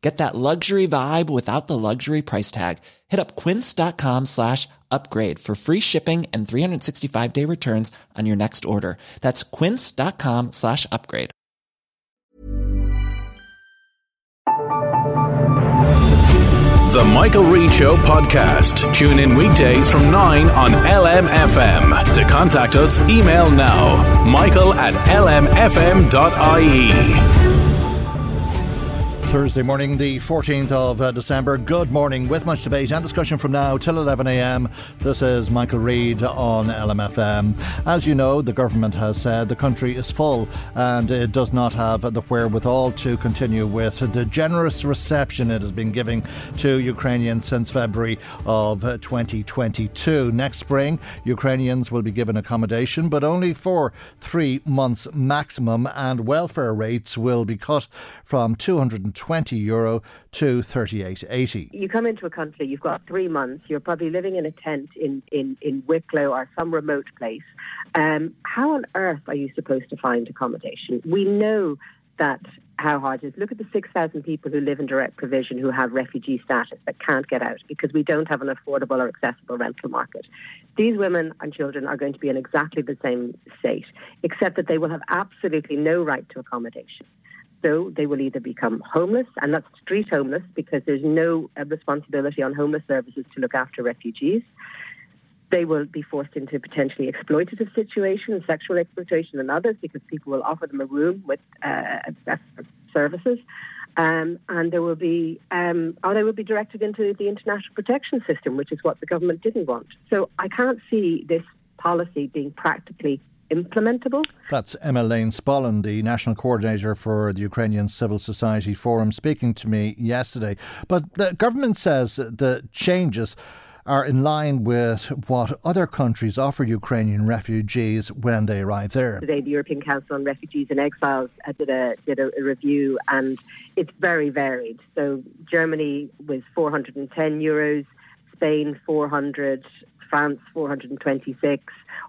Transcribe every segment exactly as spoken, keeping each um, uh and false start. Get that luxury vibe without the luxury price tag. Hit up quince.com slash upgrade for free shipping and three sixty-five day returns on your next order. That's quince.com slash upgrade. The Michael Reade Show podcast. Tune in weekdays from nine on L M F M. To contact us, email now, michael at lmfm.ie. Thursday morning, the fourteenth of December. Good morning, with much debate and discussion from now till eleven a m. This is Michael Reade on L M F M. As you know, the government has said the country is full and it does not have the wherewithal to continue with the generous reception it has been giving to Ukrainians since February of twenty twenty-two. Next spring, Ukrainians will be given accommodation, but only for three months maximum, and welfare rates will be cut from two hundred twenty twenty euro to thirty-eight eighty. You come into a country, you've got three months, you're probably living in a tent in, in, in Wicklow or some remote place. Um, how on earth are you supposed to find accommodation? We know that how hard it is. Look at the six thousand people who live in direct provision who have refugee status that can't get out because we don't have an affordable or accessible rental market. These women and children are going to be in exactly the same state, except that they will have absolutely no right to accommodation. So they will either become homeless, and that's street homeless because there's no responsibility on homeless services to look after refugees. They will be forced into potentially exploitative situations, sexual exploitation and others, because people will offer them a room with uh, services. Um, and there will be, um, or they will be directed into the international protection system, which is what the government didn't want. So I can't see this policy being practically implementable. That's Emma Lane Spollin, the National Coordinator for the Ukrainian Civil Society Forum, speaking to me yesterday. But the government says the changes are in line with what other countries offer Ukrainian refugees when they arrive there. Today, the European Council on Refugees and Exiles did a, did a review, and it's very varied. So Germany was four hundred ten euros, Spain four hundred, France four hundred twenty-six,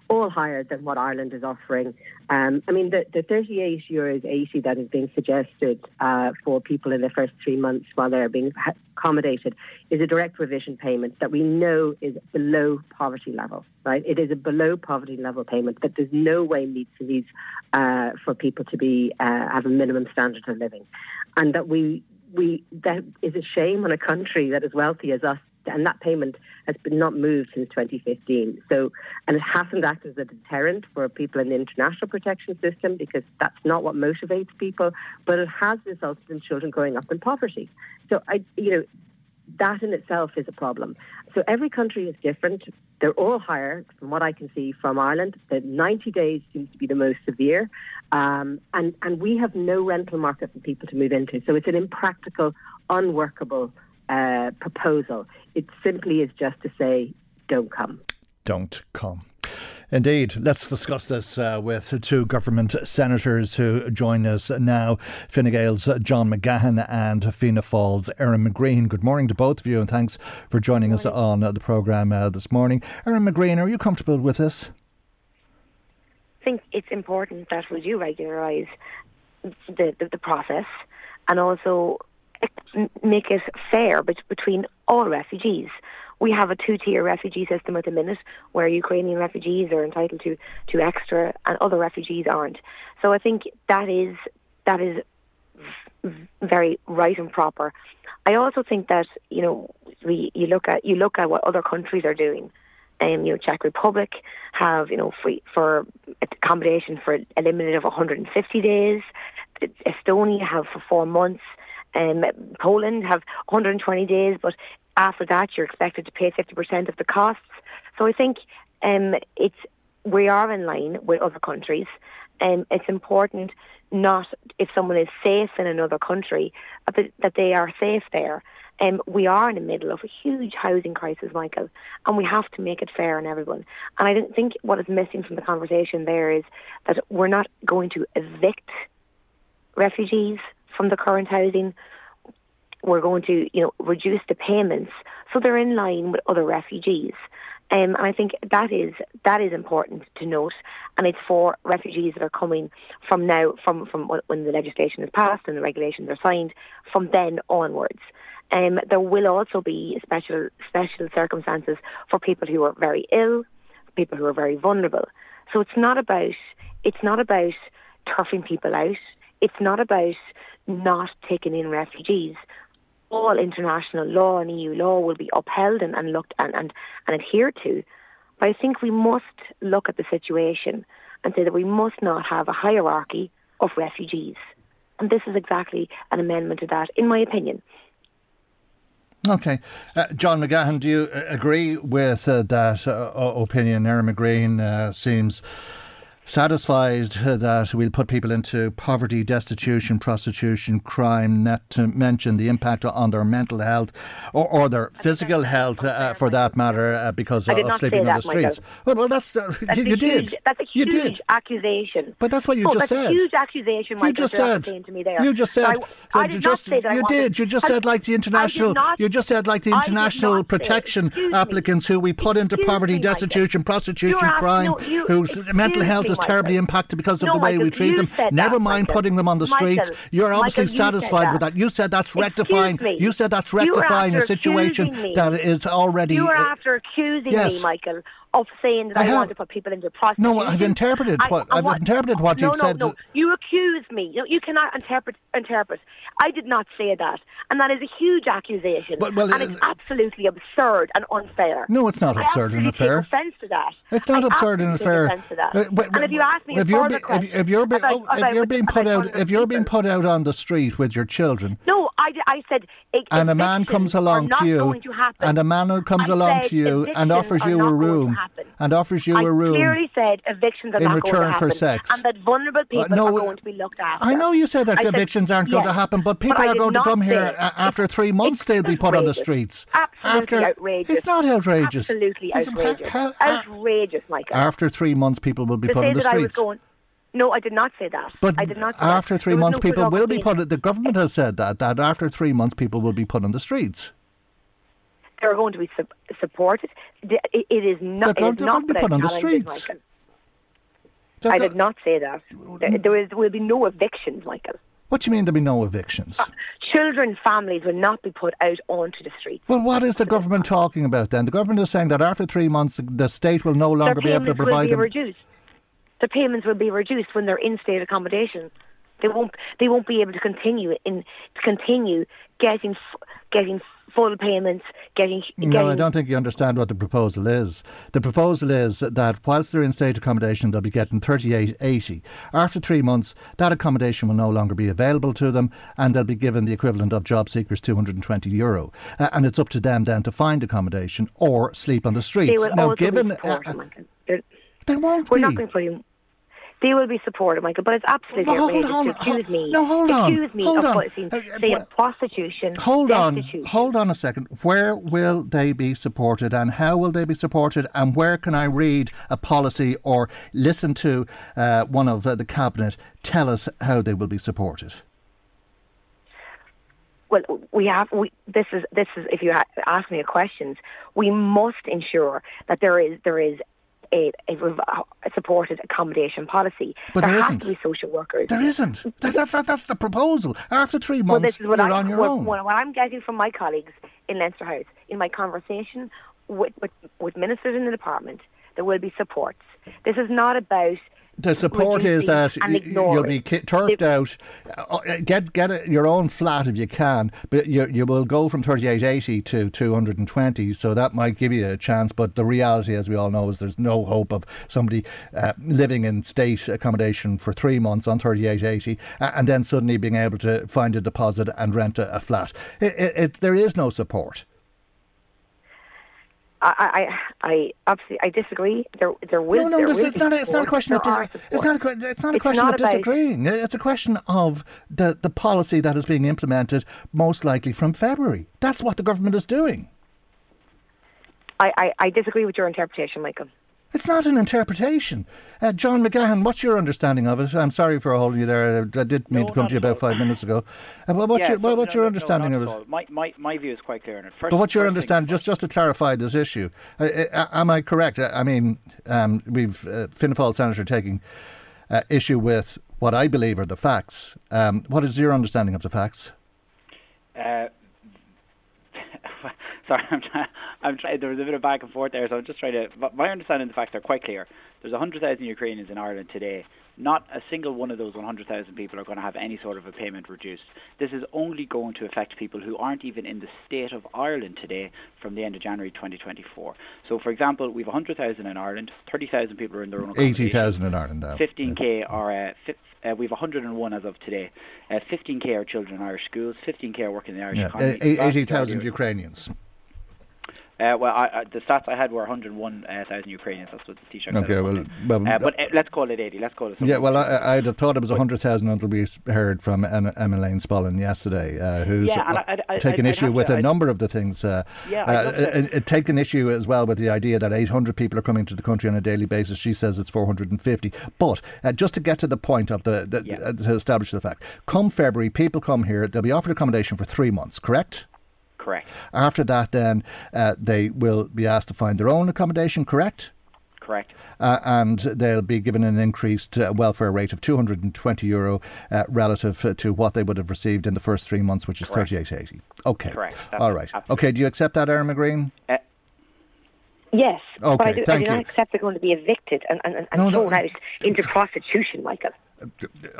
all higher than what Ireland is offering. Um, I mean, the, the thirty-eight euros eighty that is being suggested uh, for people in the first three months while they're being accommodated is a direct provision payment that we know is below poverty level, right? It is a below poverty level payment that there's no way meets the needs uh, for people to be uh, have a minimum standard of living. And that we we that is a shame on a country that is wealthy as us. And that payment has been not moved since twenty fifteen. So, and it hasn't acted as a deterrent for people in the international protection system because that's not what motivates people. But it has resulted in children growing up in poverty. So, I, you know, that in itself is a problem. So every country is different. They're all higher, from what I can see, from Ireland. The ninety days seems to be the most severe. Um, and, and we have no rental market for people to move into. So it's an impractical, unworkable Uh, proposal. It simply is just to say, don't come. Don't come. Indeed. Let's discuss this uh, with two government senators who join us now, Fine Gael's John McGahon and Fianna Fáil's Erin McGrane. Good morning to both of you and thanks for joining us on uh, the programme uh, this morning. Erin McGrane, are you comfortable with this? I think it's important that we do regularise the, the, the process and also make it fair between all refugees. We have a two-tier refugee system at the minute where Ukrainian refugees are entitled to, to extra and other refugees aren't. So I think that is that is very right and proper. I also think that, you know, we you look at you look at what other countries are doing. Um, you know, Czech Republic have, you know, free for accommodation for a limit of one hundred fifty days. Estonia have for four months. Um, Poland have one hundred twenty days, but after that you're expected to pay fifty percent of the costs. So I think um, it's we are in line with other countries. Um, it's important not if someone is safe in another country that they are safe there. Um, we are in the middle of a huge housing crisis, Michael, and we have to make it fair on everyone. And I don't think what is missing from the conversation there is that we're not going to evict refugees from the current housing. We're going to, you know, reduce the payments so they're in line with other refugees. Um, and I think that is that is important to note, and it's for refugees that are coming from now, from, from when the legislation is passed and the regulations are signed, from then onwards. Um, there will also be special special circumstances for people who are very ill, people who are very vulnerable. So it's not about it's not about turfing people out. It's not about not taking in refugees. All international law and E U law will be upheld and, and looked and, and, and adhered to. But I think we must look at the situation and say that we must not have a hierarchy of refugees. And this is exactly an amendment to that, in my opinion. OK. Uh, John McGahon, do you agree with uh, that uh, opinion? Erin McGrane uh, seems satisfied that we'll put people into poverty, destitution, prostitution, crime, not to mention the impact on their mental health or, or their physical health, uh, for that matter, uh, because of sleeping on the streets. Well, well, that's, uh, that's you, you huge, did. That's a huge you did. accusation. But that's what you oh, just that's said. That's a huge accusation. Michael, you just said. To me there. You just said. So I, I did not just, say that. You I did. You just I, said like the international. Not, you just said like the international protection applicants me. who we put into poverty, me, destitution, Michael. prostitution, You're crime, no, you, whose mental health is terribly impacted because of no, the way Michael, we treat them. Never that, mind Michael. putting them on the streets. Michael, You're obviously Michael, you satisfied that. with that. You said that's rectifying. You said that's rectifying a situation that is already. You were after accusing uh, yes. me, Michael, of saying that I, I want to put people into prostitution. No, I've interpreted I, what I, I've what, interpreted what no, you've no, said. No, no, you accuse me. You, know, you cannot interpret. Interpret. I did not say that, and that is a huge accusation, but, well, and it's, it's absolutely absurd and unfair. No, it's not I absurd and unfair. Offence to that. It's not I absurd and unfair. Uh, but, and if you ask me, if you're being put out, if you're being put out on the street with your children, no, I, I said, and a man comes along to you, and a man who comes along to you and offers you a room. Happen. And offers you I a room. I clearly said evictions are not going to happen. In return for sex. And that vulnerable people uh, no, are going to be looked after. I know you said that I evictions said, aren't yes, going to happen, but people but are going to come here after three months they'll be put outrageous. on the streets. Absolutely after, outrageous. It's not outrageous. Absolutely outrageous. Ha- ha- outrageous, Michael. After three months people will be to put on the streets. No, I did not say that. But I did not say after that. three there months no people will be put... The government has said that, that after three months people will be put on the streets. They're going to be su- supported. It is not. They're going to be put on the streets. I did not say that. There, there is, will be no evictions, Michael. What do you mean there'll be no evictions? Uh, children, families will not be put out onto the streets. Well, what is the government talking about then? The government is saying that after three months, the state will no longer be able to provide them. Their payments will be reduced. The payments will be reduced when they're in state accommodation. They won't. They won't be able to continue in to continue getting getting. full payments, getting, getting... No, I don't think you understand what the proposal is. The proposal is that whilst they're in state accommodation, they'll be getting thirty-eight eighty. After three months, that accommodation will no longer be available to them and they'll be given the equivalent of job seekers two hundred twenty euro. Uh, and it's up to them then to find accommodation or sleep on the streets. They will now, also given, be supported, Michael. Uh, they won't We're be. not going for you. They will be supported, Michael, but it's absolutely well, hold on, to accuse me. No, hold on. Accuse me hold of on. Saying, saying uh, prostitution. Hold on. Hold on a second. Where will they be supported and how will they be supported and where can I read a policy or listen to uh, one of uh, the Cabinet tell us how they will be supported? Well, we have. We, this is this is. If you ha- ask me a question, we must ensure that there is there is. A, a, a supported accommodation policy. But there, there has isn't. to be social workers. There isn't. That, that, that, that's the proposal. After three months, well, this is what you're I'm, on your what, own. What I'm getting from my colleagues in Leinster House, in my conversation with, with, with ministers in the department, there will be supports. This is not about... The support is that you'll be turfed out. Get get a, your own flat if you can, but you you will go from thirty-eight eighty to two hundred twenty. So that might give you a chance. But the reality, as we all know, is there's no hope of somebody uh, living in state accommodation for three months on thirty-eight eighty uh, and then suddenly being able to find a deposit and rent a, a flat. It, it, it, there is no support. I, I, I obviously I disagree. There, there will. No, no, there will it's, not a, it's not a question of disagreeing. It's not a, it's not a it's question not of disagreeing. It's a question of the, the policy that is being implemented, most likely from February. That's what the government is doing. I, I, I disagree with your interpretation, Michael. It's not an interpretation. Uh, John McGahon, what's your understanding of it? I'm sorry for holding you there. I did mean no, to come to you about five minutes ago. Uh, what's yeah, your, well, what's no, your understanding no, of it? My, my, my view is quite clear on it. First, but what's your understanding, just, just to clarify this issue, uh, uh, am I correct? I, I mean, um, we've uh, Fianna Fáil Senator taking uh, issue with what I believe are the facts. Um, what is your understanding of the facts? Uh, Sorry, I'm trying, I'm trying, there was a bit of back and forth there, so I'm just trying to... But my understanding of the facts are quite clear. There's one hundred thousand Ukrainians in Ireland today. Not a single one of those one hundred thousand people are going to have any sort of a payment reduced. This is only going to affect people who aren't even in the state of Ireland today from the end of January twenty twenty-four. So, for example, we have one hundred thousand in Ireland, thirty thousand people are in their own accommodation. eighty thousand in Ireland now. fifteen K are... Uh, fi- Uh, we have one hundred one as of today. Uh, fifteen K are children in Irish schools. fifteen K are working in the Irish yeah. economy. eighty thousand Ukrainians. Uh, well, I, I, the stats I had were one hundred one thousand Ukrainians. That's what the Taoiseach okay, said. Well, well, uh, but uh, let's call it eighty. Let's call it something. Yeah, well, I, I'd have thought it was one hundred thousand until we heard from Emma, Emma Lane Spollin yesterday, uh, who's yeah, uh, I'd, I'd, taken I'd, issue I'd with to, a I'd, number of the things. Uh, yeah, uh, uh, taken issue as well with the idea that eight hundred people are coming to the country on a daily basis. She says it's four hundred fifty. But uh, just to get to the point of the, the yeah. uh, to establish the fact, come February, people come here, they'll be offered accommodation for three months, correct? Correct. After that, then, uh, they will be asked to find their own accommodation, correct? Correct. Uh, and they'll be given an increased uh, welfare rate of two hundred twenty euro uh, relative to what they would have received in the first three months, which is thirty-eight eighty. Okay. Correct. That's all right. Absolutely. Okay, do you accept that, Erin McGrane? Uh, Yes, okay, but I do, I do not accept they're going to be evicted and, and, and no, thrown no. out into prostitution, Michael.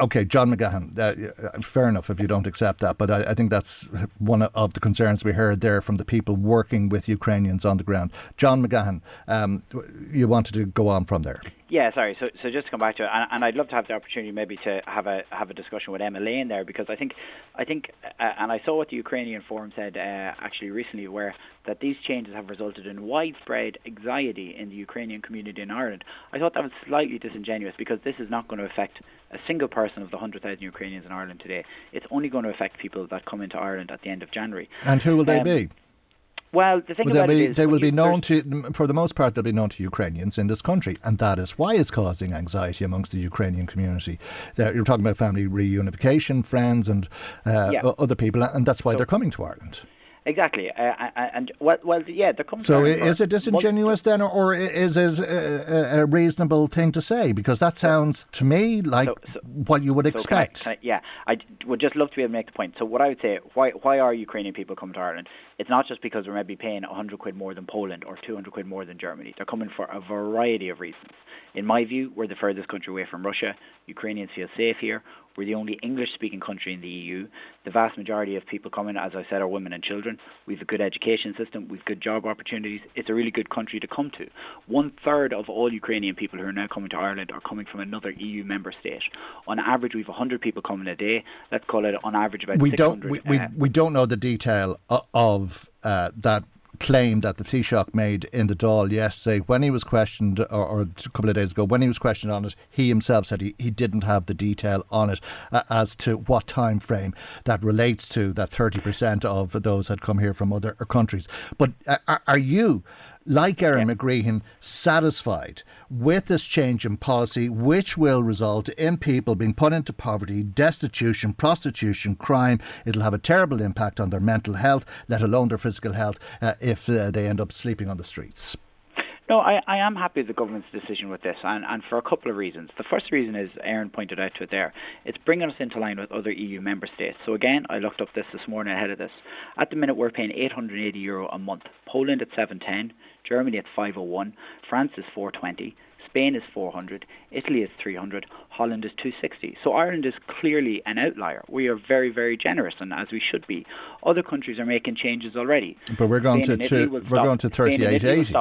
Okay, John McGahon, uh, fair enough if you don't accept that, but I, I think that's one of the concerns we heard there from the people working with Ukrainians on the ground. John McGahon, um, you wanted to go on from there. Yeah, sorry. So, so just to come back to it, and, and I'd love to have the opportunity maybe to have a have a discussion with Emma Lane there, because I think, I think, uh, and I saw what the Ukrainian Forum said uh, actually recently, where that these changes have resulted in widespread anxiety in the Ukrainian community in Ireland. I thought that was slightly disingenuous, because this is not going to affect a single person of the one hundred thousand Ukrainians in Ireland today. It's only going to affect people that come into Ireland at the end of January. And who will they um, be? Well, the thing well, about be, it is... They will be known to, for the most part, they'll be known to Ukrainians in this country, and that is why it's causing anxiety amongst the Ukrainian community. You're talking about family reunification, friends and uh, yeah. other people, and that's why so, they're coming to Ireland. Exactly. Uh, and, well, well, yeah, they're coming so to Ireland. So is it disingenuous then, or, or is it a, a reasonable thing to say? Because that sounds, to me, like so, so, what you would so expect. Can I, can I, yeah, I would just love to be able to make the point. So what I would say, why, why are Ukrainian people coming to Ireland? It's not just because we're maybe paying one hundred quid more than Poland or two hundred quid more than Germany. They're coming for a variety of reasons. In my view, we're the furthest country away from Russia. Ukrainians feel safe here. We're the only English-speaking country in the E U. The vast majority of people coming, as I said, are women and children. We have a good education system. We have good job opportunities. It's a really good country to come to. One-third of all Ukrainian people who are now coming to Ireland are coming from another E U member state. On average, we have one hundred people coming a day. Let's call it, on average, about we six hundred. Don't, we, we, uh, we don't know the detail of uh, that claim that the Taoiseach made in the Dáil yesterday when he was questioned, or, or a couple of days ago when he was questioned on it. He himself said he, he didn't have the detail on it uh, as to what time frame that relates to, that thirty percent of those had come here from other countries. But uh, are, are you, like Erin yeah. McGrane, satisfied with this change in policy, which will result in people being put into poverty, destitution, prostitution, crime? It'll have a terrible impact on their mental health, let alone their physical health, uh, if uh, they end up sleeping on the streets. No, I, I am happy with the government's decision with this, and, and for a couple of reasons. The first reason is, Erin pointed out to it there, it's bringing us into line with other E U member states. So again, I looked up this this morning ahead of this. At the minute, we're paying eight hundred eighty euro a month. Poland at seven ten, Germany at five oh one, France is four twenty, Spain is four hundred, Italy is three hundred, Holland is two sixty. So Ireland is clearly an outlier. We are very, very generous, and as we should be. Other countries are making changes already. But we're going Spain to, to we're stop, going to thirty-eight eighty.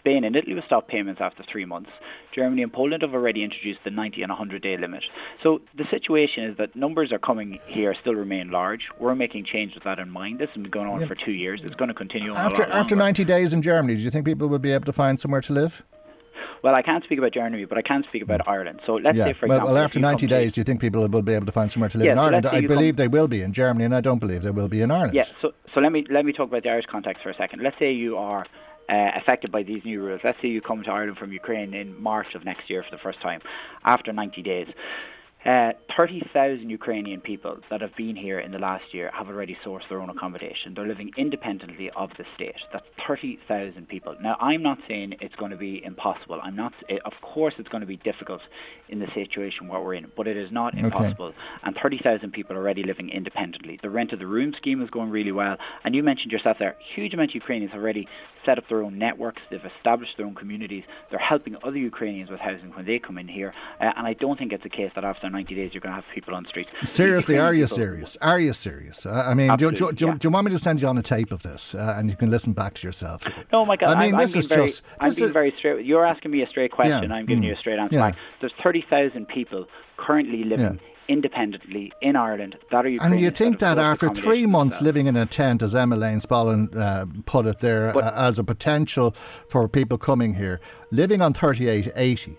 Spain and Italy will stop payments after three months. Germany and Poland have already introduced the ninety and one hundred day limit. So the situation is that numbers are coming here, still remain large. We're making change with that in mind. This has been going on yeah. for two years. It's going to continue on after, a lot longer. After ninety days in Germany, do you think people will be able to find somewhere to live? Well, I can't speak about Germany, but I can speak about Ireland. So let's yeah. say, for example... Well, well after ninety days, do you think people will be able to find somewhere to live yeah, in Ireland? So I believe come... they will be in Germany, and I don't believe they will be in Ireland. Yeah, so, so let me let me talk about the Irish context for a second. Let's say you are uh, affected by these new rules. Let's say you come to Ireland from Ukraine in March of next year for the first time, after ninety days. Uh, thirty thousand Ukrainian people that have been here in the last year have already sourced their own accommodation. They're living independently of the state. That's thirty thousand people. Now, I'm not saying it's going to be impossible. I'm not. Of course, it's going to be difficult in the situation where we're in, but it is not impossible. Okay. And thirty thousand people are already living independently. The rent of the room scheme is going really well. And you mentioned yourself there, huge amount of Ukrainians have already set up their own networks. They've established their own communities. They're helping other Ukrainians with housing when they come in here. Uh, and I don't think it's a case that after ninety days you're going to have people on the streets. Seriously, are you people. serious? Are you serious? Uh, I mean, do, do, do, yeah. do you want me to send you on a tape of this uh, and you can listen back to yourself? No, my God. I mean, I'm, this I'm is very, just... I'm being is, very straight. You're asking me a straight question. Yeah, I'm giving mm, you a straight answer yeah. back. There's thirty thousand people currently living yeah. independently in Ireland that are Ukrainian. And you think that after three months itself. living in a tent, as Emma Lane Spollin uh, put it there, but, uh, as a potential for people coming here, living on thirty-eight eighty,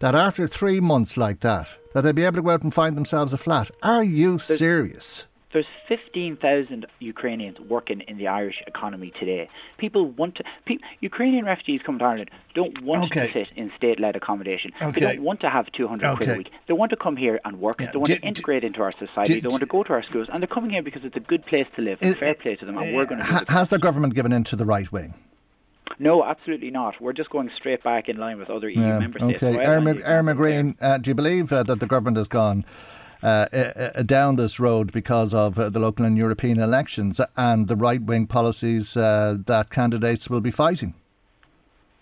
that after three months like that, that they'd be able to go out and find themselves a flat. Are you there's, serious? There's fifteen thousand Ukrainians working in the Irish economy today. People want to... Pe- Ukrainian refugees coming to Ireland don't want okay. to sit in state-led accommodation. Okay. They don't want to have two hundred okay. quid a week. They want to come here and work. Yeah. They want d- to integrate d- into our society. D- they want to go to our schools. And they're coming here because it's a good place to live, it, a fair it, place to them, and it, we're going to... Ha- has their government given in to the right wing? No, absolutely not. We're just going straight back in line with other E U yeah, member states. Okay, Erin McGrane, uh, do you believe uh, that the government has gone uh, uh, down this road because of uh, the local and European elections and the right-wing policies uh, that candidates will be fighting?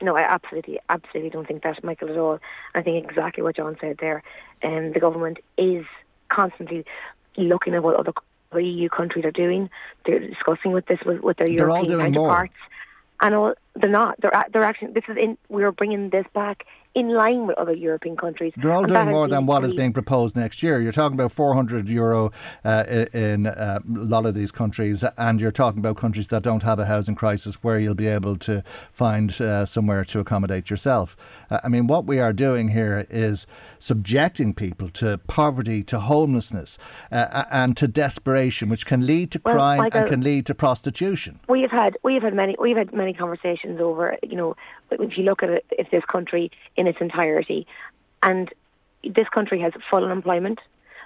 No, I absolutely, absolutely don't think that, Michael, at all. I think exactly what John said there. Um, the government is constantly looking at what other E U countries are doing. They're discussing with this with, with their They're European all doing counterparts. More. And all, they're not. They're they're actually. This is in. We're bringing this back in line with other European countries. They're all and doing more than what is being proposed next year. You're talking about four hundred euro uh, in uh, a lot of these countries, and you're talking about countries that don't have a housing crisis, where you'll be able to find uh, somewhere to accommodate yourself. Uh, I mean, what we are doing here is subjecting people to poverty, to homelessness, uh, and to desperation, which can lead to well, crime Michael, and can lead to prostitution. We have had we have had many we've had many conversations over, you know, if you look at it, if this country in its entirety, and this country has full unemployment,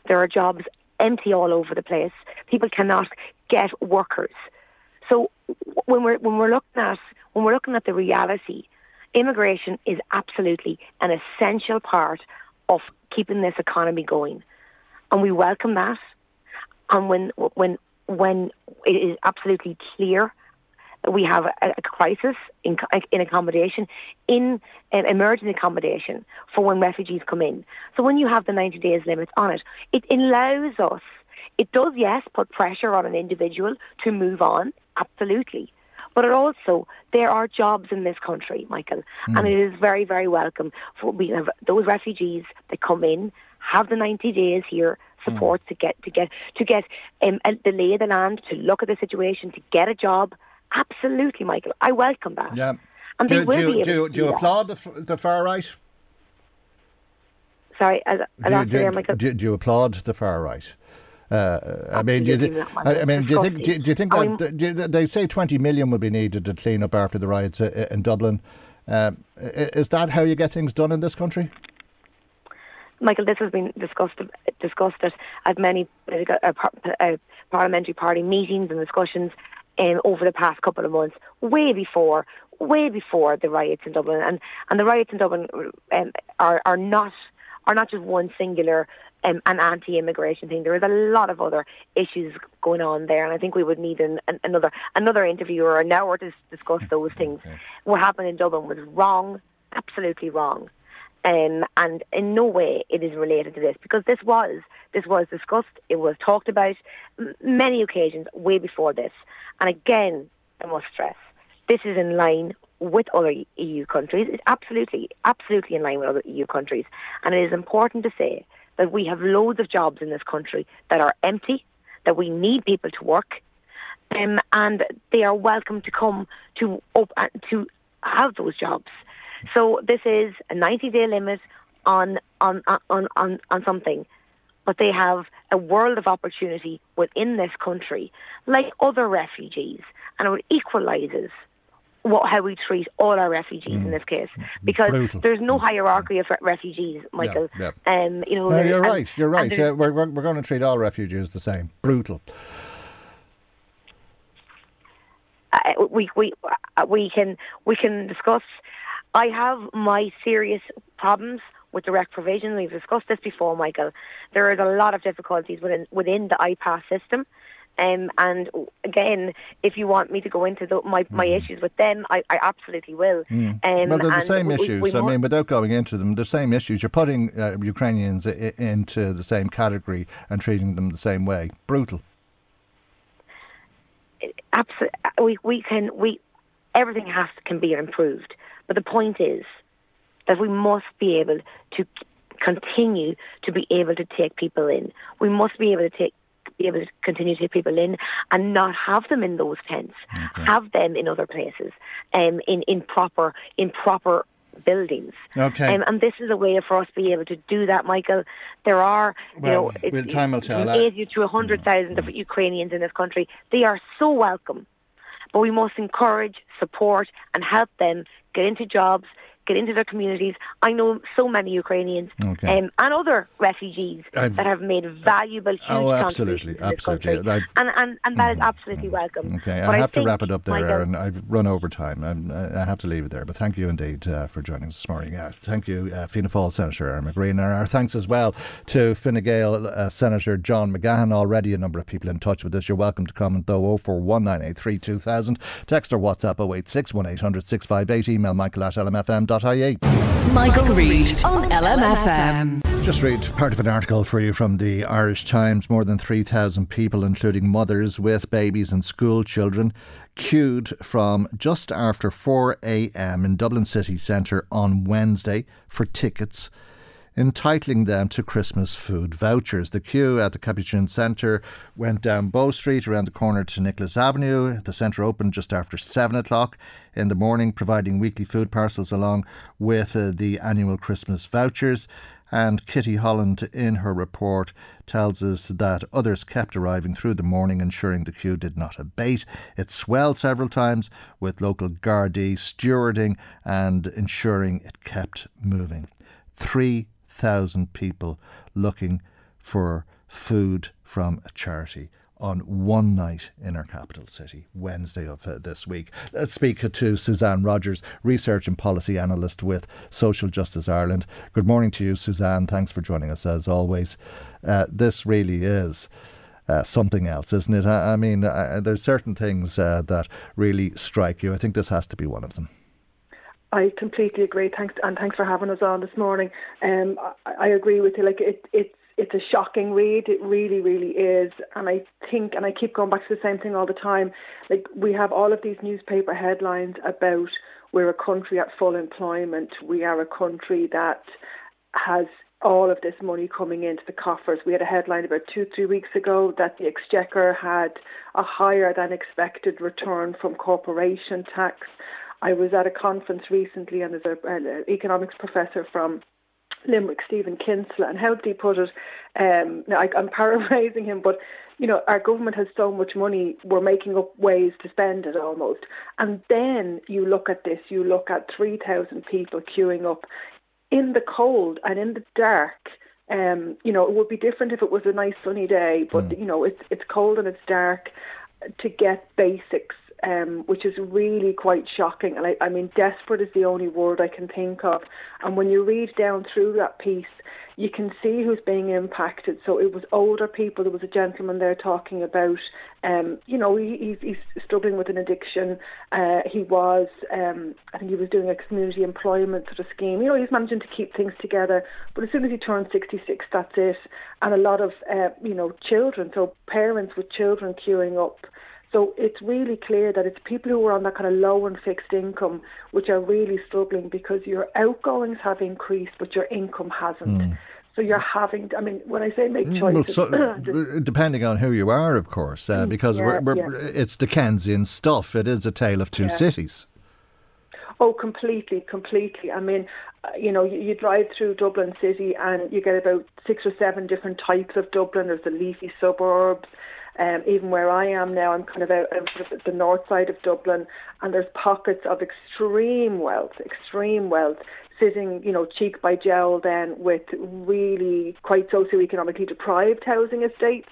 there are jobs empty all over the place. People cannot get workers. So when we're when we're looking at when we're looking at the reality, immigration is absolutely an essential part of keeping this economy going, and we welcome that. And when when when it is absolutely clear that we have a, a crisis in, in accommodation, in an emergent accommodation for when refugees come in. So when you have the ninety days limit on it, it allows us. It does, yes, put pressure on an individual to move on, absolutely. But it also, there are jobs in this country, Michael, mm. and it is very, very welcome for we have those refugees that come in, have the ninety days here, support mm. to get to get to get um, the lay of the land, to look at the situation, to get a job. Absolutely, Michael, I welcome that. Yeah, and do, they will do, be able do, to do you that. applaud the f- the far right? Sorry, I, I do, lost do, you there, Michael. Do, do you applaud the far right? Uh, I mean, do you th- I mean, do you think? Do you, do you think that, that, do you, they say twenty million will be needed to clean up after the riots in Dublin? Um, is that how you get things done in this country? Michael, this has been discussed discussed at, at many uh, uh, parliamentary party meetings and discussions um, over the past couple of months, way before, way before the riots in Dublin, and and the riots in Dublin um, are are not are not just one singular. Um, an anti-immigration thing. There is a lot of other issues going on there, and I think we would need an, an, another another interview or an hour to discuss those things. Okay. What happened in Dublin was wrong, absolutely wrong, um, and in no way it is related to this, because this was this was discussed, it was talked about m- many occasions way before this. And again, I must stress, this is in line with other E U countries. It's absolutely, absolutely in line with other E U countries. And it is important to say that we have loads of jobs in this country that are empty, that we need people to work, um, and they are welcome to come to op- to have those jobs. So this is a ninety-day limit on on, on, on on something, but they have a world of opportunity within this country, like other refugees, and it equalises what, how we treat all our refugees mm. in this case, because Brutal. There's no hierarchy of re- refugees, Michael. Yeah, yeah. Um, you know, no, you're and, right. You're right. Uh, we're we're going to treat all refugees the same. Brutal. Uh, we we uh, we can we can discuss. I have my serious problems with direct provision. We've discussed this before, Michael. There is a lot of difficulties within within the I P A S system. Um, and again, if you want me to go into the, my, my mm. issues with them, I, I absolutely will. Mm. Um, well, they're the same we, issues. We, we I mean, without going into them, the same issues. You're putting uh, Ukrainians I- into the same category and treating them the same way. Brutal. Absolutely. We, we can. We everything has can be improved. But the point is that we must be able to continue to be able to take people in. We must be able to take. Be able to continue to take people in and not have them in those tents, okay. have them in other places, um, in, in proper in proper buildings. Okay. Um, and this is a way for us to be able to do that, Michael. There are, well, you know, well, time will tell. eighty to one hundred thousand yeah. of Ukrainians in this country. They are so welcome, but we must encourage, support, and help them get into jobs, get into their communities. I know so many Ukrainians okay. um, and other refugees I've, that have made valuable, huge oh, absolutely, contributions to this absolutely. country. And, and, and that mm, is absolutely mm, welcome. Okay, but I have I to wrap it up there, Erin. I've run over time. I'm, I have to leave it there. But thank you indeed uh, for joining us this morning. Uh, thank you, uh, Fianna Fáil Senator Erin McGrane. And our thanks as well to Fine Gael uh, Senator John McGahon. Already a number of people in touch with us. You're welcome to comment though. oh four one nine eight three two thousand. Text or WhatsApp oh eight six one eight hundred six five eight. Email Michael at L M F M dot com. Michael Reade on L M F M. Just read part of an article for you from the Irish Times. More than three thousand people, including mothers with babies and school children, queued from just after four a.m. in Dublin city centre on Wednesday for tickets, entitling them to Christmas food vouchers. The queue at the Capuchin Centre went down Bow Street around the corner to Nicholas Avenue. The centre opened just after seven o'clock in the morning, providing weekly food parcels along with uh, the annual Christmas vouchers. And Kitty Holland, in her report, tells us that others kept arriving through the morning, ensuring the queue did not abate. It swelled several times, with local Gardaí stewarding and ensuring it kept moving. Three thousand people looking for food from a charity on one night in our capital city, Wednesday of uh, this week. Let's speak to Suzanne Rogers, Research and Policy Analyst with Social Justice Ireland. Good morning to you, Suzanne. Thanks for joining us as always. Uh, this really is uh, something else, isn't it? I, I mean, I, there's certain things uh, that really strike you. I think this has to be one of them. I completely agree. Thanks, and thanks for having us on this morning. Um, I, I agree with you. Like it, it's it's a shocking read. It really, really is. And I think, and I keep going back to the same thing all the time. Like we have all of these newspaper headlines about we're a country at full employment. We are a country that has all of this money coming into the coffers. We had a headline about two, three weeks ago that the Exchequer had a higher than expected return from corporation tax. I was at a conference recently, and there's an economics professor from Limerick, Stephen Kinsella, and how did he put it? Um, now I, I'm paraphrasing him, but you know, our government has so much money, we're making up ways to spend it almost. And then you look at this, you look at three thousand people queuing up in the cold and in the dark. Um, you know, it would be different if it was a nice sunny day, but mm. you know, it's it's cold and it's dark to get basics. Um, which is really quite shocking. And I, I mean, desperate is the only word I can think of. And when you read down through that piece, you can see who's being impacted. So it was older people. There was a gentleman there talking about, um, you know, he, he's, he's struggling with an addiction. Uh, he was, um, I think he was doing a community employment sort of scheme. You know, he's managing to keep things together. But as soon as he turned sixty-six, that's it. And a lot of, uh, you know, children, so parents with children queuing up So it's really clear that it's people who are on that kind of low and fixed income which are really struggling, because your outgoings have increased but your income hasn't. Mm. So you're having, I mean, when I say make choices... Look, so, depending on who you are, of course, uh, because yeah, we're, we're, yeah. it's Dickensian stuff. It is a tale of two yeah. cities. Oh, completely, completely. I mean, you know, you, you drive through Dublin City and you get about six or seven different types of Dublin. There's the leafy suburbs. Um, even where I am now, I'm kind of out, out of the north side of Dublin, and there's pockets of extreme wealth, extreme wealth, sitting, you know, cheek by jowl then with really quite socioeconomically deprived housing estates.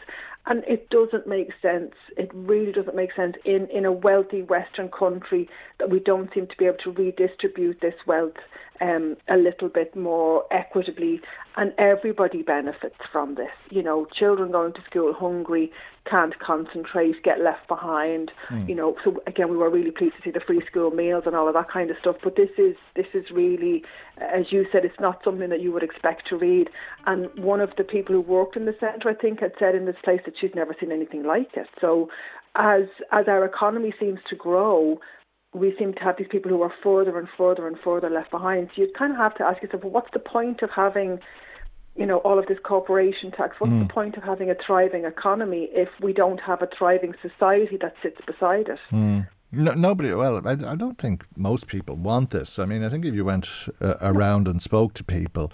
And it doesn't make sense. It really doesn't make sense in, in a wealthy Western country that we don't seem to be able to redistribute this wealth um, a little bit more equitably. And everybody benefits from this. You know, children going to school hungry, can't concentrate, get left behind. Mm. You know, so again, we were really pleased to see the free school meals and all of that kind of stuff. But this is this is really, as you said, it's not something that you would expect to read. And one of the people who worked in the centre, I think, had said in this place that she's never seen anything like it. So as as our economy seems to grow, we seem to have these people who are further and further and further left behind. So you kind of have to ask yourself, well, what's the point of having, you know, all of this corporation tax? What's mm. the point of having a thriving economy if we don't have a thriving society that sits beside it? Mm. No, nobody, well, I, I don't think most people want this. I mean, I think if you went uh, around and spoke to people,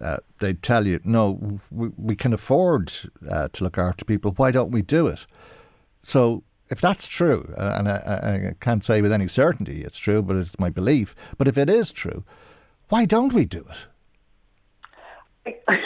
uh, they'd tell you, no, we, we can afford uh, to look after people. Why don't we do it? So if that's true, and I, I can't say with any certainty it's true, but it's my belief, but if it is true, why don't we do it? I,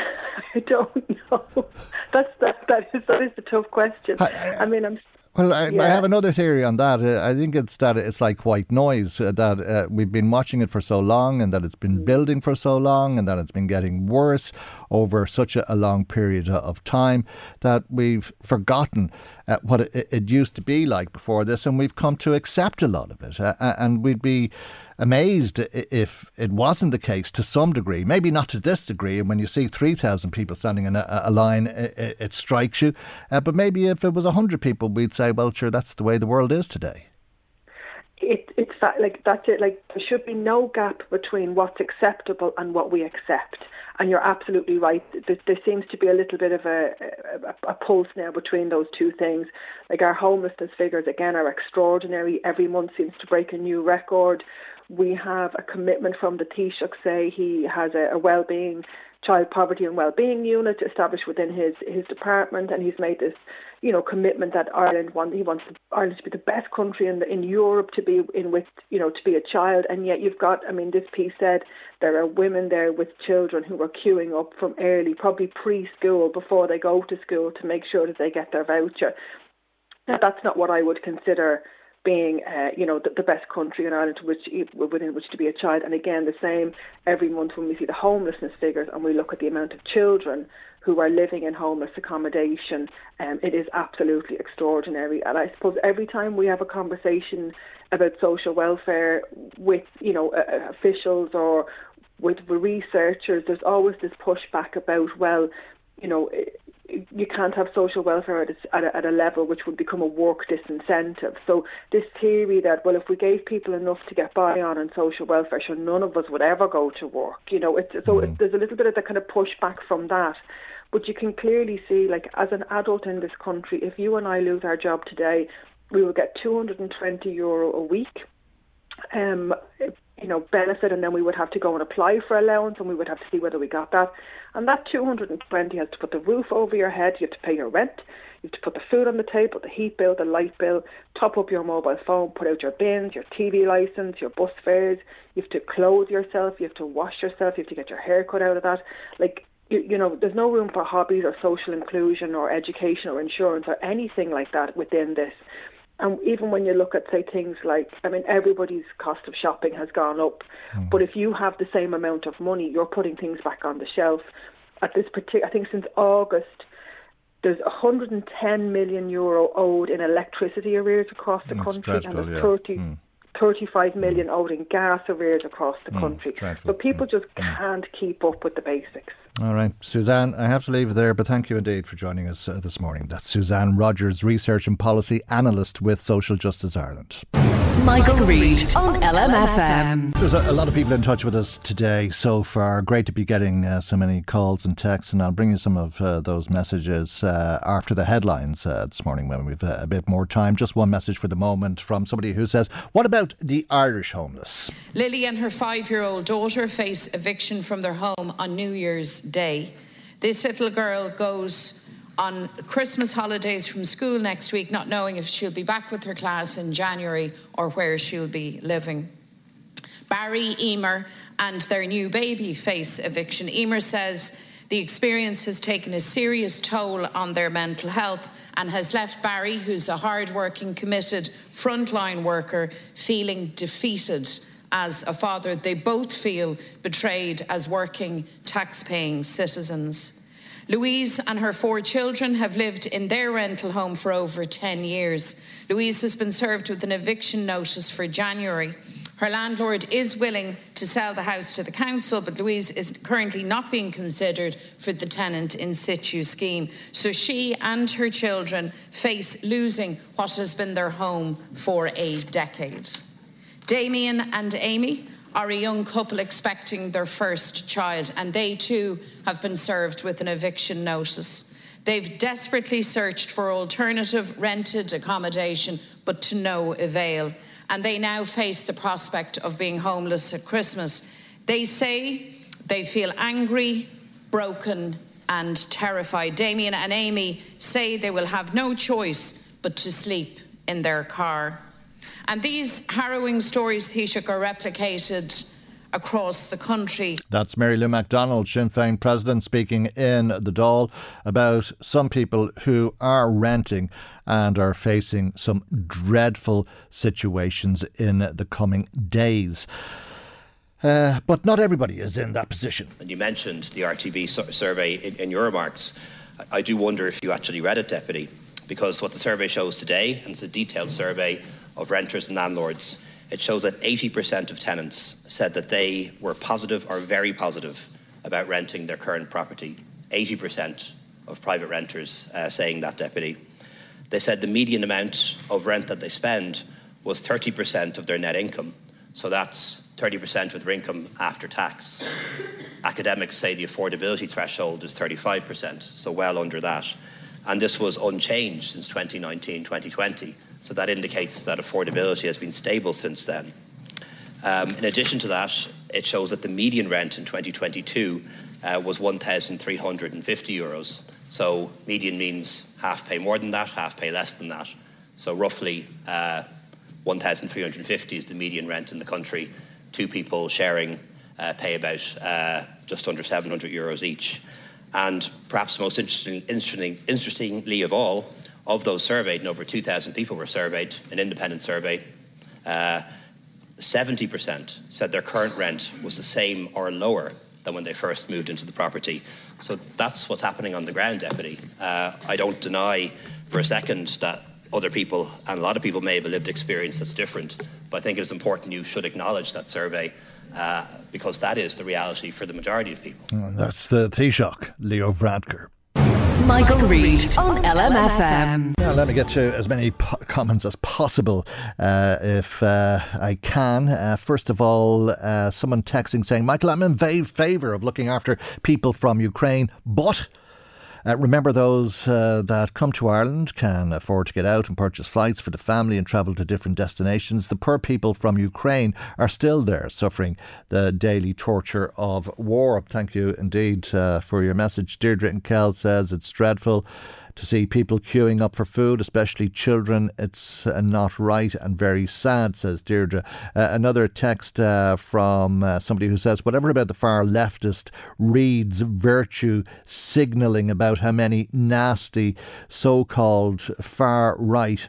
I don't know. That's that. That is that is the tough question. I, I, I mean, I'm. Well, I, yeah. I have another theory on that. Uh, I think it's that it's like white noise, uh, that uh, we've been watching it for so long, and that it's been mm. building for so long, and that it's been getting worse over such a, a long period of time that we've forgotten uh, what it, it used to be like before this, and we've come to accept a lot of it. Uh, and we'd be amazed if it wasn't the case to some degree, maybe not to this degree. And when you see three thousand people standing in a, a line, it, it strikes you. Uh, but maybe if it was one hundred people, we'd say, well, sure, that's the way the world is today. It, it's like that's it. Like, there should be no gap between what's acceptable and what we accept. And you're absolutely right. There, there seems to be a little bit of a, a, a pulse now between those two things. Like, our homelessness figures, again, are extraordinary. Every month seems to break a new record. We have a commitment from the Taoiseach, say he has a, a well-being, child poverty and well-being unit established within his, his department, and he's made this, you know, commitment that Ireland want, he wants Ireland to be the best country in the, in Europe to be in with, you know, to be a child. And yet you've got, I mean, this piece said there are women there with children who are queuing up from early, probably preschool, before they go to school to make sure that they get their voucher. Now, that's not what I would consider being, uh, you know, the, the best country in Ireland to which, within which to be a child. And again, the same every month when we see the homelessness figures and we look at the amount of children who are living in homeless accommodation, um, it is absolutely extraordinary. And I suppose every time we have a conversation about social welfare with, you know, uh, officials or with researchers, there's always this pushback about, well, you know, it, you can't have social welfare at a, at, a, at a level which would become a work disincentive. So this theory that, well, if we gave people enough to get by on in social welfare, sure, none of us would ever go to work. You know, it's, so mm. it, there's a little bit of the kind of pushback from that. But you can clearly see, like, as an adult in this country, if you and I lose our job today, we will get two hundred twenty euro a week. Um, you know, benefit, and then we would have to go and apply for allowance, and we would have to see whether we got that. And that two hundred twenty has to put the roof over your head, you have to pay your rent, you have to put the food on the table, the heat bill, the light bill, top up your mobile phone, put out your bins, your T V licence, your bus fares, you have to clothe yourself, you have to wash yourself, you have to get your hair cut out of that. Like, you, you know, there's no room for hobbies or social inclusion or education or insurance or anything like that within this. And even when you look at, say, things like, I mean, everybody's cost of shopping has gone up. Mm. But if you have the same amount of money, you're putting things back on the shelf. At this particular, I think since August, there's one hundred ten million euro owed in electricity arrears across the That's country. Dreadful, and there's yeah. 30, mm. thirty-five million out in gas arrears across the mm, country. Dreadful. But people mm, just mm. can't keep up with the basics. All right, Suzanne, I have to leave it there, but thank you indeed for joining us uh, this morning. That's Suzanne Rogers, Research and Policy Analyst with Social Justice Ireland. Michael Reade on L M F M. There's a, a lot of people in touch with us today so far. Great to be getting uh, so many calls and texts, and I'll bring you some of uh, those messages uh, after the headlines uh, this morning when we've uh, a bit more time. Just one message for the moment from somebody who says, what about the Irish homeless? Lily and her five-year-old daughter face eviction from their home on New Year's Day. This little girl goes on Christmas holidays from school next week, not knowing if she'll be back with her class in January or where she'll be living. Barry, Emer and their new baby face eviction. Emer says the experience has taken a serious toll on their mental health and has left Barry, who's a hard-working, committed frontline worker, feeling defeated as a father. They both feel betrayed as working, tax-paying citizens. Louise and her four children have lived in their rental home for over ten years. Louise has been served with an eviction notice for January. Her landlord is willing to sell the house to the council, but Louise is currently not being considered for the tenant in situ scheme. So she and her children face losing what has been their home for a decade. Damien and Amy are a young couple expecting their first child, and they too have been served with an eviction notice. They've desperately searched for alternative rented accommodation, but to no avail, and they now face the prospect of being homeless at Christmas. They say they feel angry, broken, and terrified. Damien and Amy say they will have no choice but to sleep in their car. And these harrowing stories, Taoiseach, are replicated across the country. That's Mary Lou MacDonald, Sinn Féin president, speaking in the Dáil about some people who are renting and are facing some dreadful situations in the coming days. Uh, but not everybody is in that position. And you mentioned the R T B sur- survey in, in your remarks. I, I do wonder if you actually read it, Deputy, because what the survey shows today, and it's a detailed survey of renters and landlords, it shows that eighty percent of tenants said that they were positive or very positive about renting their current property. eighty percent of private renters uh, saying that, Deputy. They said the median amount of rent that they spend was thirty percent of their net income. So that's thirty percent of their income after tax. Academics say the affordability threshold is thirty-five percent, so well under that. And this was unchanged since twenty nineteen twenty twenty. So that indicates that affordability has been stable since then. Um, in addition to that, it shows that the median rent in twenty twenty-two uh, was one thousand three hundred fifty euros. So median means half pay more than that, half pay less than that. So roughly uh, one thousand three hundred fifty is the median rent in the country. Two people sharing uh, pay about uh, just under seven hundred euros each. And perhaps most interesting, interesting, interestingly of all, of those surveyed, and over two thousand people were surveyed, an independent survey, uh, seventy percent said their current rent was the same or lower than when they first moved into the property. So that's what's happening on the ground, Deputy. Uh, I don't deny for a second that other people, and a lot of people may have a lived experience that's different, but I think it's important you should acknowledge that survey uh, because that is the reality for the majority of people. Mm, that's the Taoiseach, Leo Varadkar. Michael, Michael Reade on L M F M. Now, let me get to as many po- comments as possible uh, if uh, I can. Uh, first of all, uh, someone texting saying, Michael, I'm in v- favour of looking after people from Ukraine, but uh, remember those uh, that come to Ireland can afford to get out and purchase flights for the family and travel to different destinations. The poor people from Ukraine are still there, suffering the daily torture of war. Thank you indeed uh, for your message. Deirdre and Kel says it's dreadful to see people queuing up for food, especially children. It's uh, not right and very sad, says Deirdre. Uh, another text uh, from uh, somebody who says, whatever about the far leftist Reade's virtue signalling about how many nasty so-called far right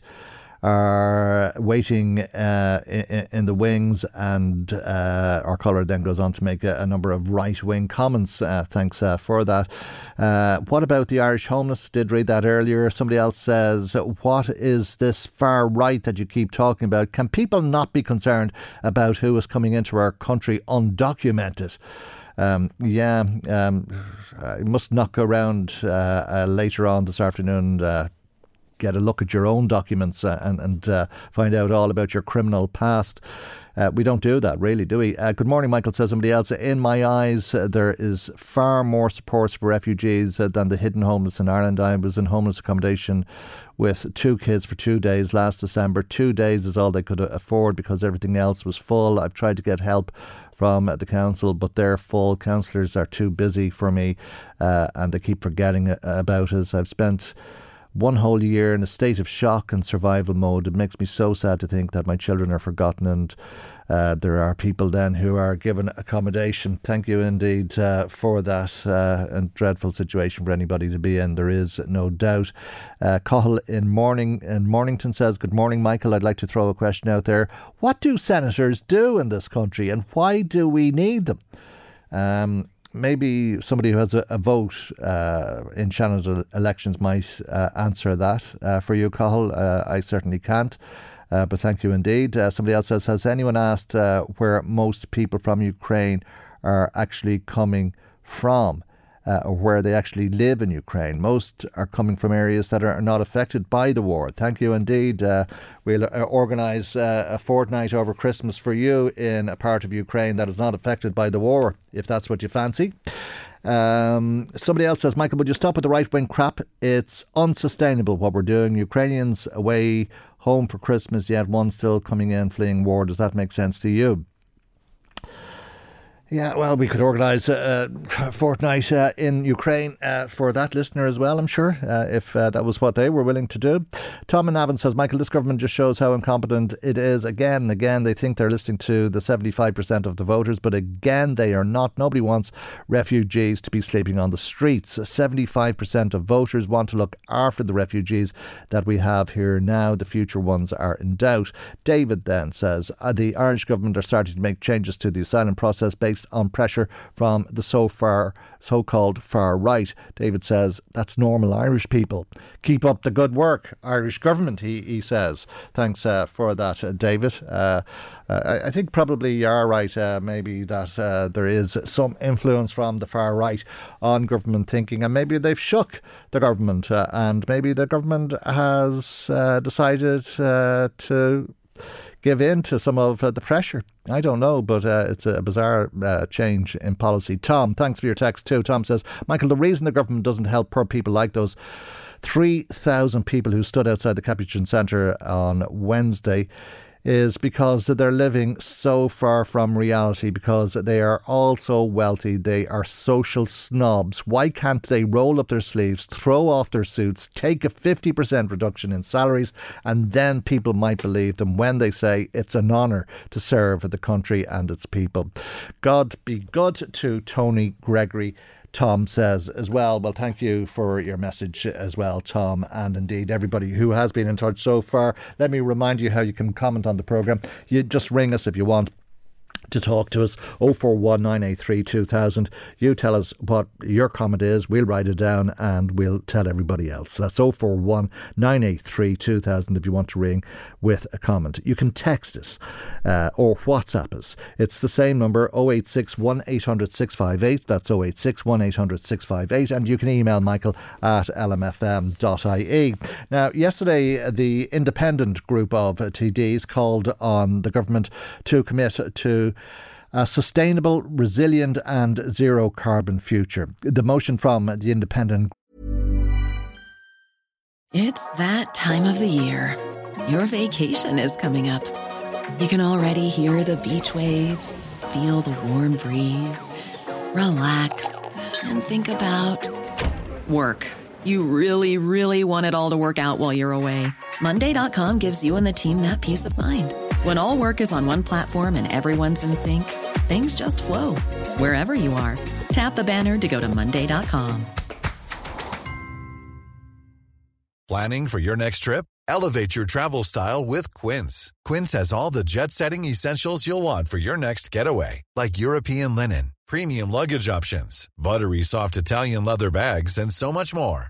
are waiting uh, in, in the wings, and uh, O'Connor then goes on to make a, a number of right-wing comments. Uh, thanks uh, for that. Uh, what about the Irish homeless? Did read that earlier. Somebody else says, what is this far right that you keep talking about? Can people not be concerned about who is coming into our country undocumented? Um, yeah, um, I must not go around uh, uh, later on this afternoon, uh, get a look at your own documents uh, and, and uh, find out all about your criminal past. Uh, we don't do that, really, do we? Uh, good morning, Michael, says somebody else. In my eyes, uh, there is far more support for refugees uh, than the hidden homeless in Ireland. I was in homeless accommodation with two kids for two days last December. Two days is all they could afford because everything else was full. I've tried to get help from the council, but they're full. Councillors are too busy for me uh, and they keep forgetting about us. I've spent one whole year in a state of shock and survival mode. It makes me so sad to think that my children are forgotten, and uh, there are people then who are given accommodation. Thank you indeed uh, for that. Uh, and dreadful situation for anybody to be in, there is no doubt. Uh, Cahill in Morning in Mornington says, good morning, Michael. I'd like to throw a question out there. What do senators do in this country, and why do we need them? Um, Maybe somebody who has a, a vote uh, in Shannon's elections might uh, answer that uh, for you, Cahill. Uh, I certainly can't, uh, but thank you indeed. Uh, somebody else says, has anyone asked uh, where most people from Ukraine are actually coming from, uh, or where they actually live in Ukraine? Most are coming from areas that are not affected by the war. Thank you indeed. Uh, we'll uh, organise uh, a fortnight over Christmas for you in a part of Ukraine that is not affected by the war, if that's what you fancy. Um, somebody else says, Michael, would you stop with the right-wing crap? It's unsustainable what we're doing. Ukrainians away home for Christmas, yet one still coming in fleeing war. Does that make sense to you? Yeah, well, we could organise a, a fortnight uh, in Ukraine uh, for that listener as well, I'm sure, uh, if uh, that was what they were willing to do. Tom and Avon says, Michael, this government just shows how incompetent it is. Again and again, they think they're listening to the seventy-five percent of the voters, but again, they are not. Nobody wants refugees to be sleeping on the streets. seventy-five percent of voters want to look after the refugees that we have here now. The future ones are in doubt. David then says, the Irish government are starting to make changes to the asylum process based on pressure from the so far so-called far right. David says, that's normal Irish people. Keep up the good work, Irish government, he, he says. Thanks uh, for that, uh, David. Uh, uh, I think probably you are right, uh, maybe that uh, there is some influence from the far right on government thinking, and maybe they've shook the government uh, and maybe the government has uh, decided uh, to give in to some of uh, the pressure. I don't know, but uh, it's a bizarre uh, change in policy. Tom, thanks for your text too. Tom says, Michael, the reason the government doesn't help poor people like those three thousand people who stood outside the Capuchin Centre on Wednesday is because they're living so far from reality, because they are all so wealthy, they are social snobs. Why can't they roll up their sleeves, throw off their suits, take a fifty percent reduction in salaries, and then people might believe them when they say it's an honour to serve the country and its people. God be good to Tony Gregory, Tom says as well. Well, thank you for your message as well, Tom, and indeed everybody who has been in touch so far. Let me remind you how you can comment on the programme. You just ring us if you want to talk to us, oh four one nine eight three two thousand. You tell us what your comment is, we'll write it down and we'll tell everybody else. That's oh four one nine eight three two thousand if you want to ring with a comment. You can text us uh, or WhatsApp us. It's the same number, oh eight six one eight hundred six five eight. That's oh eight six one eight hundred six five eight, and you can email Michael at l m f m dot i e. Now, yesterday the independent group of T Ds called on the government to commit to a sustainable, resilient and zero carbon future. The motion from the independent. It's that time of the year. Your vacation is coming up. You can already hear the beach waves, feel the warm breeze, relax and think about work. You really, really want it all to work out while you're away. Monday dot com gives you and the team that peace of mind. When all work is on one platform and everyone's in sync, things just flow. Wherever you are, tap the banner to go to Monday dot com. Planning for your next trip? Elevate your travel style with Quince. Quince has all the jet-setting essentials you'll want for your next getaway, like European linen, premium luggage options, buttery soft Italian leather bags, and so much more.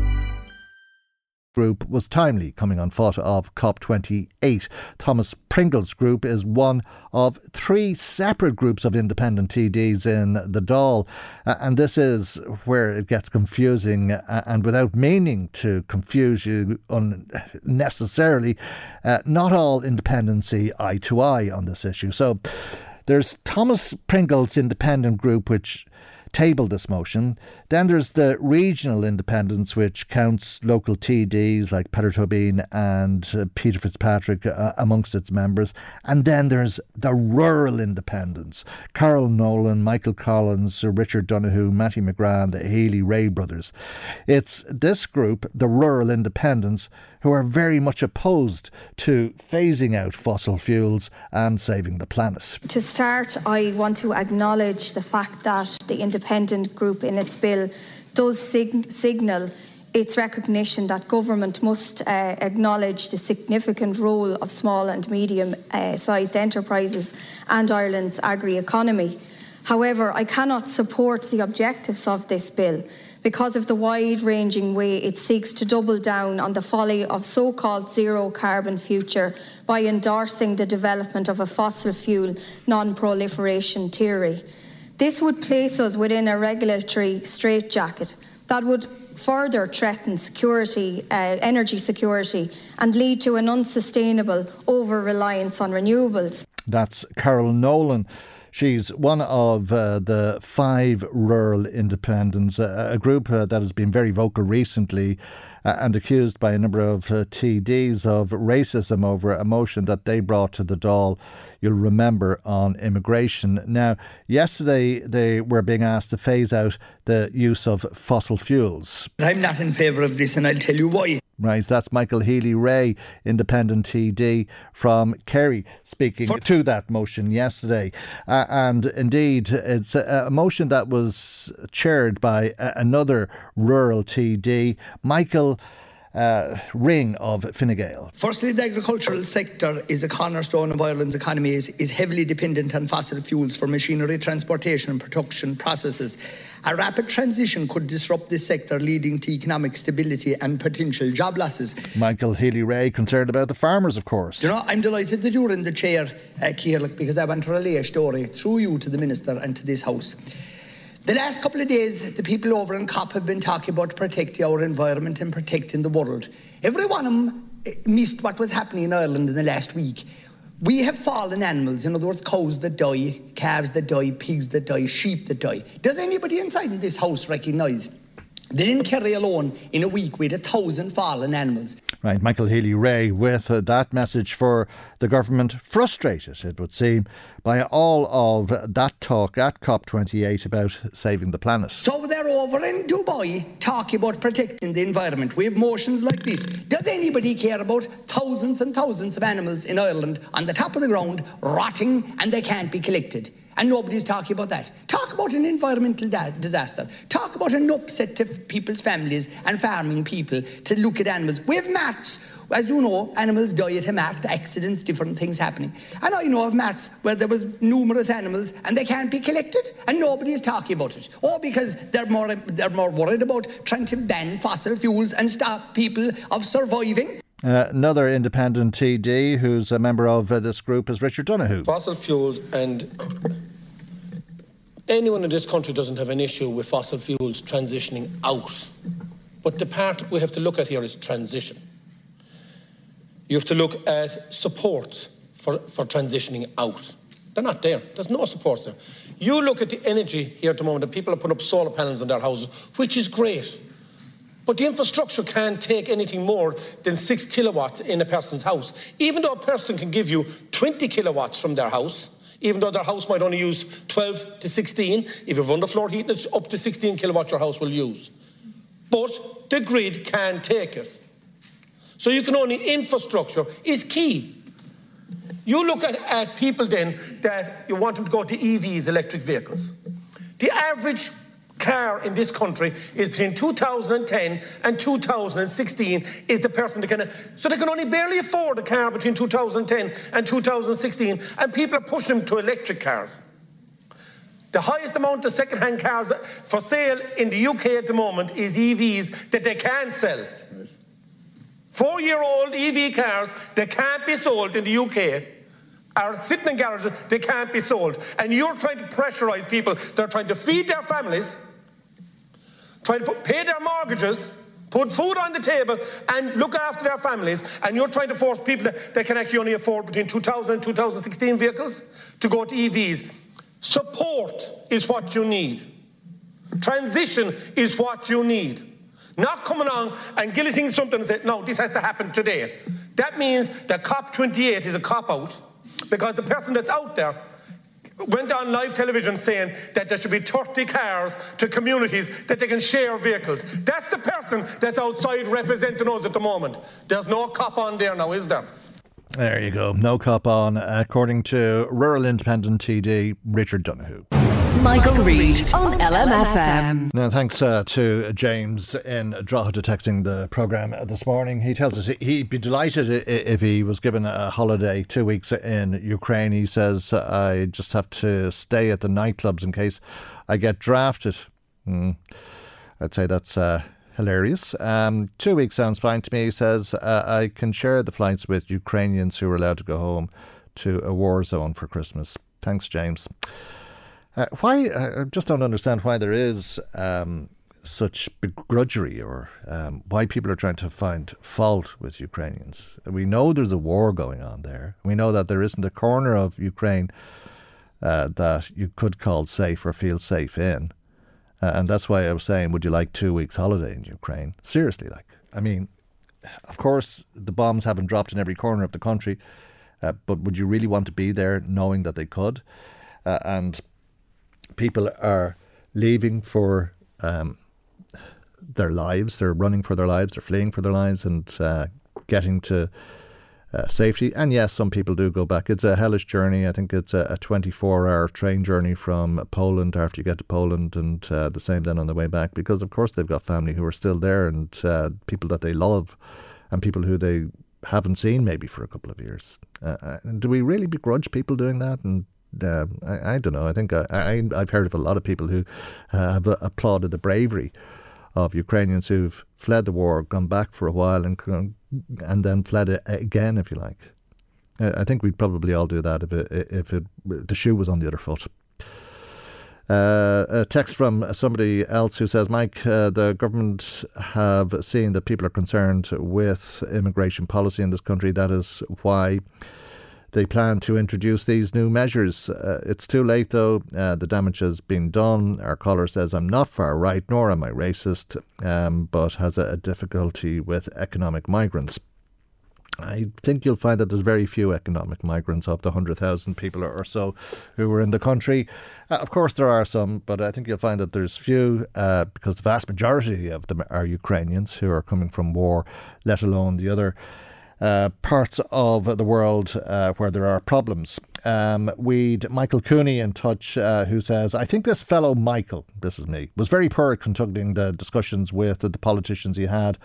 Group was timely, coming on foot of COP twenty-eight. Thomas Pringle's group is one of three separate groups of independent T Ds in the Dáil, uh, and this is where it gets confusing, uh, and without meaning to confuse you unnecessarily, uh, not all independents see eye to eye on this issue. So there's Thomas Pringle's independent group, which tabled this motion. Then there's the regional independence, which counts local T Ds like Peter Tobin and uh, Peter Fitzpatrick uh, amongst its members. And then there's the rural independence. Carol Nolan, Michael Collins, Richard Donoghue, Matty McGrane, the Healy-Ray brothers. It's this group, the rural independence, who are very much opposed to phasing out fossil fuels and saving the planet. To start, I want to acknowledge the fact that the independent group in its bill does sig- signal its recognition that government must uh, acknowledge the significant role of small and medium-sized uh, enterprises and Ireland's agri-economy. However, I cannot support the objectives of this bill because of the wide-ranging way it seeks to double down on the folly of so-called zero-carbon future by endorsing the development of a fossil fuel non-proliferation theory. This would place us within a regulatory straitjacket that would further threaten security, uh, energy security, and lead to an unsustainable over-reliance on renewables. That's Carol Nolan. She's one of uh, the five rural independents, a, a group uh, that has been very vocal recently uh, and accused by a number of uh, T Ds of racism over a motion that they brought to the Dáil, you'll remember, on immigration. Now, yesterday they were being asked to phase out the use of fossil fuels. I'm not in favour of this, and I'll tell you why. Right, that's Michael Healy-Ray, independent T D from Kerry, speaking For- to that motion yesterday. Uh, and indeed, it's a, a motion that was chaired by a, another rural T D, Michael Uh, Ring of Fine Gael. Firstly, the agricultural sector is a cornerstone of Ireland's economy, is, is heavily dependent on fossil fuels for machinery, transportation and production processes. A rapid transition could disrupt this sector, leading to economic stability and potential job losses. Michael Healy-Ray concerned about the farmers, of course. You know, I'm delighted that you're in the chair, uh, Ciarán, because I want to relay a story through you to the Minister and to this House. The last couple of days, the people over in COP have been talking about protecting our environment and protecting the world. Every one of them missed what was happening in Ireland in the last week. We have fallen animals, in other words, cows that die, calves that die, pigs that die, sheep that die. Does anybody inside in this house recognise that in Kerry alone, in a week, we had a thousand fallen animals? Right, Michael Healy-Ray with uh, that message for the government, frustrated, it would seem, by all of that talk at COP twenty-eight about saving the planet. So they're over in Dubai talking about protecting the environment. We have motions like this. Does anybody care about thousands and thousands of animals in Ireland on the top of the ground, rotting, and they can't be collected? And nobody's talking about that. Talk about an environmental da- disaster. Talk about an upset to people's families and farming people to look at animals. We have mats. As you know, animals die at a mat, accidents, different things happening. And I know of mats where there was numerous animals and they can't be collected and nobody is talking about it. Or because they're more, they're more worried about trying to ban fossil fuels and stop people of surviving. Uh, another independent T D who's a member of uh, this group is Richard Donoghue. Fossil fuels, and anyone in this country doesn't have an issue with fossil fuels transitioning out. But the part we have to look at here is transition. You have to look at support for, for transitioning out. They're not there. There's no support there. You look at the energy here at the moment, that people are putting up solar panels in their houses, which is great. But the infrastructure can't take anything more than six kilowatts in a person's house. Even though a person can give you twenty kilowatts from their house, even though their house might only use twelve to sixteen, if you have underfloor heating, it's up to sixteen kilowatts your house will use. but the grid can't take it. So you can only, infrastructure is key. You look at, at people then that you want them to go to E Vs, electric vehicles. The average car in this country is between two thousand ten and two thousand sixteen is the person that can... So they can only barely afford a car between two thousand ten and two thousand sixteen, and people are pushing them to electric cars. The highest amount of second-hand cars for sale in the U K at the moment is E Vs that they can't sell. Four-year-old E V cars that can't be sold in the U K are sitting in garages, they can't be sold. And you're trying to pressurise people. They're trying to feed their families, trying to pay their mortgages, put food on the table and look after their families, and you're trying to force people that they can actually only afford between two thousand and two thousand sixteen vehicles to go to E Vs. Support is what you need. Transition is what you need. Not coming on and guillotining something and saying, no, this has to happen today. That means that COP twenty-eight is a cop-out, because the person that's out there went on live television saying that there should be thirty cars to communities that they can share vehicles. That's the person that's outside representing us at the moment. There's no cop on there now, is there? There you go. No cop on, according to Rural Independent T D Richard Donoghue. Michael, Michael Reade on L M F M. Now, thanks uh, to James in Drogheda texting the programme this morning. He tells us he'd be delighted if he was given a holiday two weeks in Ukraine. He says, I just have to stay at the nightclubs in case I get drafted. Mm. I'd say that's... Uh, hilarious. Um, two weeks sounds fine to me, he says. Uh, I can share the flights with Ukrainians who are allowed to go home to a war zone for Christmas. Thanks, James. Uh, why, I just don't understand why there is um, such begrudgery, or um, why people are trying to find fault with Ukrainians. We know there's a war going on there. We know that there isn't a corner of Ukraine uh, that you could call safe or feel safe in. Uh, and that's why I was saying, would you like two weeks holiday in Ukraine? Seriously, like, I mean, of course, the bombs haven't dropped in every corner of the country, uh, but would you really want to be there knowing that they could? Uh, and people are leaving for um, their lives. They're running for their lives. They're fleeing for their lives and uh, getting to uh, safety. And yes, some people do go back. It's a hellish journey. I think it's a twenty-four hour train journey from Poland after you get to Poland, and uh, the same then on the way back, because of course they've got family who are still there, and uh, people that they love, and people who they haven't seen maybe for a couple of years. Uh, do we really begrudge people doing that? And uh, I, I don't know. I think I, I, I've heard of a lot of people who uh, have applauded the bravery of Ukrainians who've fled the war, gone back for a while, and and then fled again, if you like. I think we'd probably all do that if it, if it, the shoe was on the other foot. Uh, a text from somebody else who says, Mike, uh, the government have seen that people are concerned with immigration policy in this country. That is why they plan to introduce these new measures. Uh, it's too late, though. Uh, the damage has been done. Our caller says, I'm not far right, nor am I racist, um, but has a, a difficulty with economic migrants. I think you'll find that there's very few economic migrants of the one hundred thousand people or so who were in the country. Uh, of course, there are some, but I think you'll find that there's few uh, because the vast majority of them are Ukrainians who are coming from war, let alone the other Uh, parts of the world uh, where there are problems. Um, we'd Michael Cooney in touch, uh, who says, I think this fellow Michael, this is me, was very poor at conducting the discussions with the politicians he had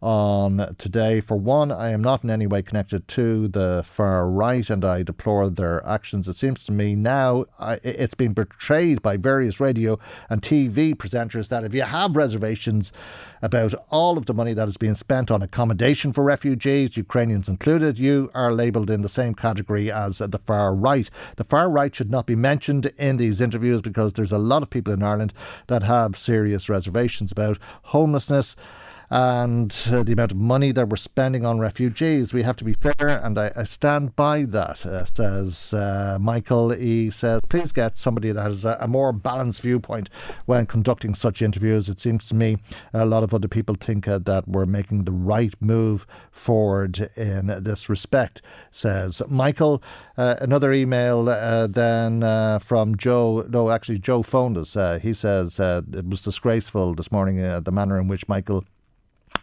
on today. For one, I am not in any way connected to the far right, and I deplore their actions. It seems to me now I, it's been portrayed by various radio and T V presenters that if you have reservations about all of the money that is being spent on accommodation for refugees, Ukrainians included, you are labelled in the same category as the far right. The far right should not be mentioned in these interviews, because there's a lot of people in Ireland that have serious reservations about homelessness, and uh, the amount of money that we're spending on refugees. We have to be fair, and I, I stand by that, uh, says uh, Michael. He says, please get somebody that has a, a more balanced viewpoint when conducting such interviews. It seems to me a lot of other people think uh, that we're making the right move forward in this respect, says Michael. Uh, another email uh, then uh, from Joe. No, actually, Joe phoned us. Uh, he says uh, it was disgraceful this morning, uh, the manner in which Michael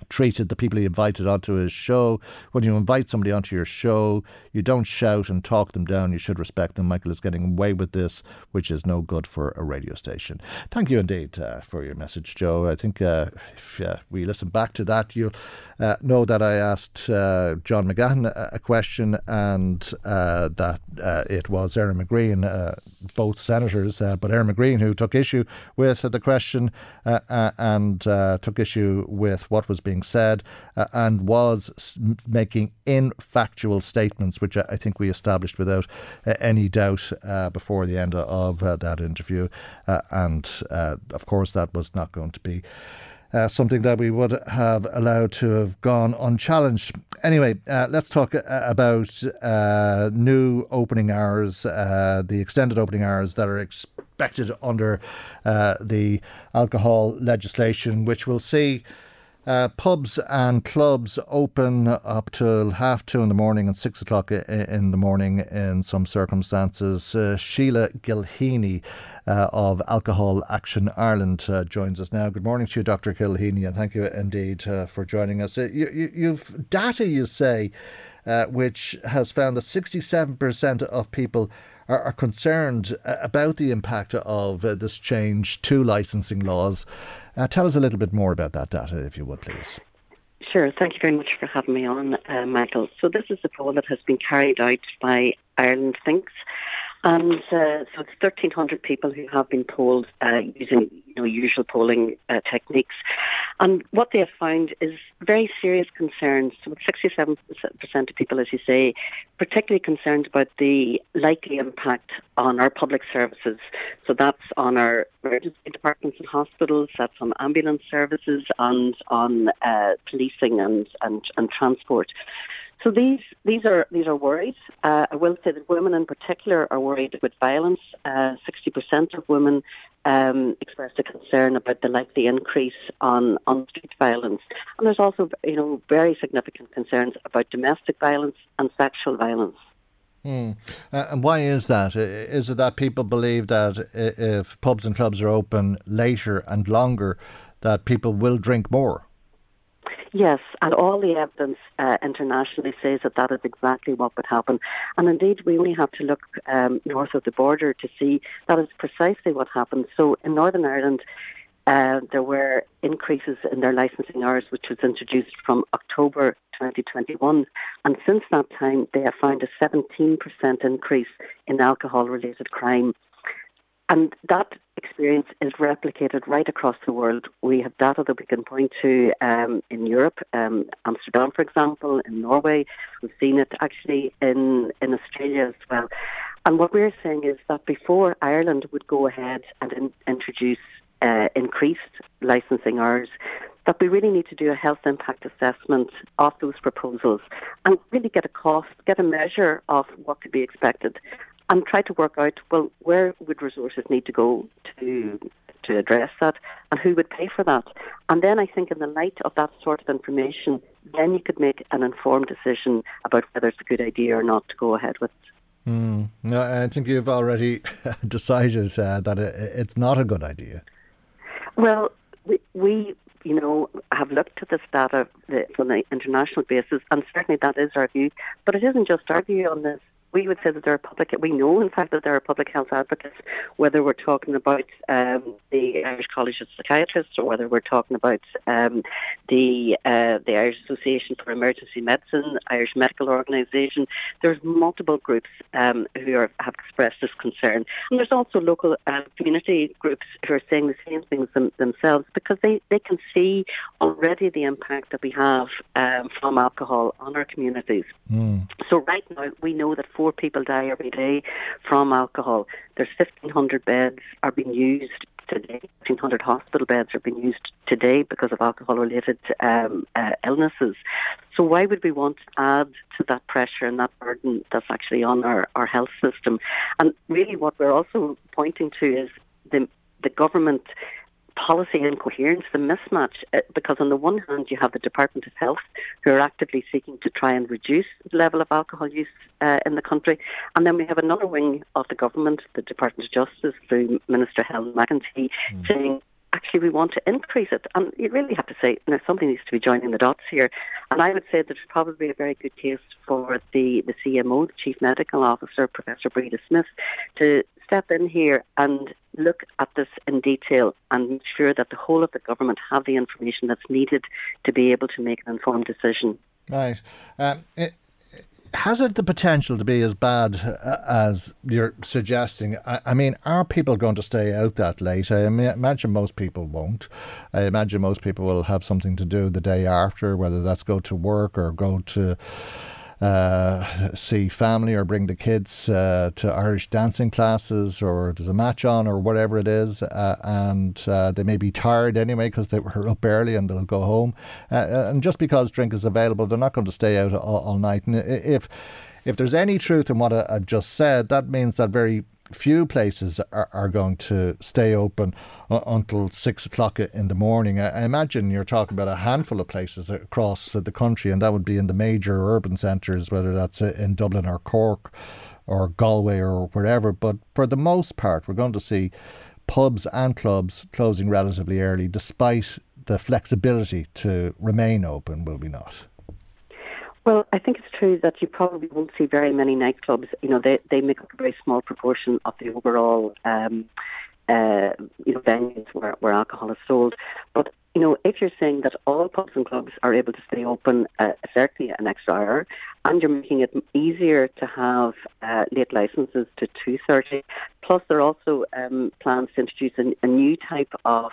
treated the people he invited onto his show. When you invite somebody onto your show, you don't shout and talk them down. You should respect them. Michael is getting away with this, which is no good for a radio station. Thank you indeed uh, for your message, Joe. I think uh, if uh, we listen back to that, you'll uh, know that I asked uh, John McGahon a question, and uh, that uh, it was Erin McGrane, uh, both senators, uh, but Erin McGrane who took issue with the question uh, uh, and uh, took issue with what was being said uh, and was making infactual statements, which I think we established without uh, any doubt uh, before the end of uh, that interview. Uh, and uh, of course, that was not going to be Uh, something that we would have allowed to have gone unchallenged. Anyway, uh, let's talk uh, about uh, new opening hours, uh, the extended opening hours that are expected under uh, the alcohol legislation, which will see Uh, pubs and clubs open up till half two in the morning and six o'clock in the morning in some circumstances. Uh, Sheila Gilheany uh, of Alcohol Action Ireland uh, joins us now. Good morning to you, Doctor Gilheany, and thank you indeed uh, for joining us. Uh, you, you, you've data, you say, uh, which has found that sixty-seven percent of people are, are concerned about the impact of uh, this change to licensing laws. Uh, tell us a little bit more about that data, if you would, please. Sure. Thank you very much for having me on, uh, Michael. So this is a poll that has been carried out by Ireland Thinks. And uh, so it's thirteen hundred people who have been polled uh, using you know, usual polling uh, techniques. And what they have found is very serious concerns. So sixty-seven percent of people, as you say, particularly concerned about the likely impact on our public services. So that's on our emergency departments and hospitals, that's on ambulance services and on uh, policing and, and, and transport. So these these are these are worried. Uh, I will say that women in particular are worried with violence. Uh, sixty percent of women um, expressed a concern about the likely increase on, on street violence. And there's also, you know, very significant concerns about domestic violence and sexual violence. Mm. Uh, and why is that? Is it that people believe that if pubs and clubs are open later and longer, that people will drink more? Yes, and all the evidence uh, internationally says that that is exactly what would happen. And indeed, we only have to look um, north of the border to see that is precisely what happened. So in Northern Ireland, uh, there were increases in their licensing hours, which was introduced from October twenty twenty-one. And since that time, they have found a seventeen percent increase in alcohol-related crime. And that experience is replicated right across the world. We have data that we can point to um, in Europe, um, Amsterdam, for example, in Norway. We've seen it actually in, in Australia as well. And what we're saying is that before Ireland would go ahead and in, introduce uh, increased licensing hours, that we really need to do a health impact assessment of those proposals and really get a cost, get a measure of what could be expected, and try to work out, well, where would resources need to go to to address that and who would pay for that? And then I think in the light of that sort of information, then you could make an informed decision about whether it's a good idea or not to go ahead with it. Mm. No, I think you've already decided uh, that it's not a good idea. Well, we... we you know, have looked at this data from the international basis, and certainly that is our view. But it isn't just our view on this. We would say that there are public, we know in fact that there are public health advocates, whether we're talking about um, the Irish College of Psychiatrists or whether we're talking about um, the uh, the Irish Association for Emergency Medicine, Irish Medical Organisation. There's multiple groups um, who are, have expressed this concern. And there's also local uh, community groups who are saying the same things them, themselves because they, they can see already the impact that we have um, from alcohol on our communities. Mm. So right now we know that four people die every day from alcohol. There's fifteen hundred beds are being used today. one thousand eight hundred hospital beds are being used today because of alcohol-related um, uh, illnesses. So why would we want to add to that pressure and that burden that's actually on our, our health system? And really what we're also pointing to is the, the government policy incoherence, the mismatch, because on the one hand you have the Department of Health who are actively seeking to try and reduce the level of alcohol use uh, in the country, and then we have another wing of the government, the Department of Justice through Minister Helen McEntee, mm. saying actually we want to increase it. And you really have to say, you know, somebody needs to be joining the dots here. And I would say there's probably a very good case for the, the C M O, the Chief Medical Officer, Professor Breda Smith, to step in here and look at this in detail and make sure that the whole of the government have the information that's needed to be able to make an informed decision. Right. Um, it, has it the potential to be as bad as you're suggesting? I, I mean, are people going to stay out that late? I imagine most people won't. I imagine most people will have something to do the day after, whether that's go to work or go to Uh, see family or bring the kids uh, to Irish dancing classes, or there's a match on or whatever it is, uh, and uh, they may be tired anyway because they were up early, and they'll go home. Uh, and just because drink is available, they're not going to stay out all, all night. And if if there's any truth in what I, I've just said, that means that very few places are, are going to stay open uh, until six o'clock in the morning. I, I imagine you're talking about a handful of places across the country, and that would be in the major urban centres, whether that's in Dublin or Cork or Galway or wherever. But for the most part, we're going to see pubs and clubs closing relatively early, despite the flexibility to remain open, will we not? Well, I think it's true that you probably won't see very many nightclubs. You know, they, they make up a very small proportion of the overall um, uh, you know, venues where, where alcohol is sold. But, you know, if you're saying that all pubs and clubs are able to stay open uh, certainly an extra hour, and you're making it easier to have uh, late licences to two thirty, plus there are also um, plans to introduce a, a new type of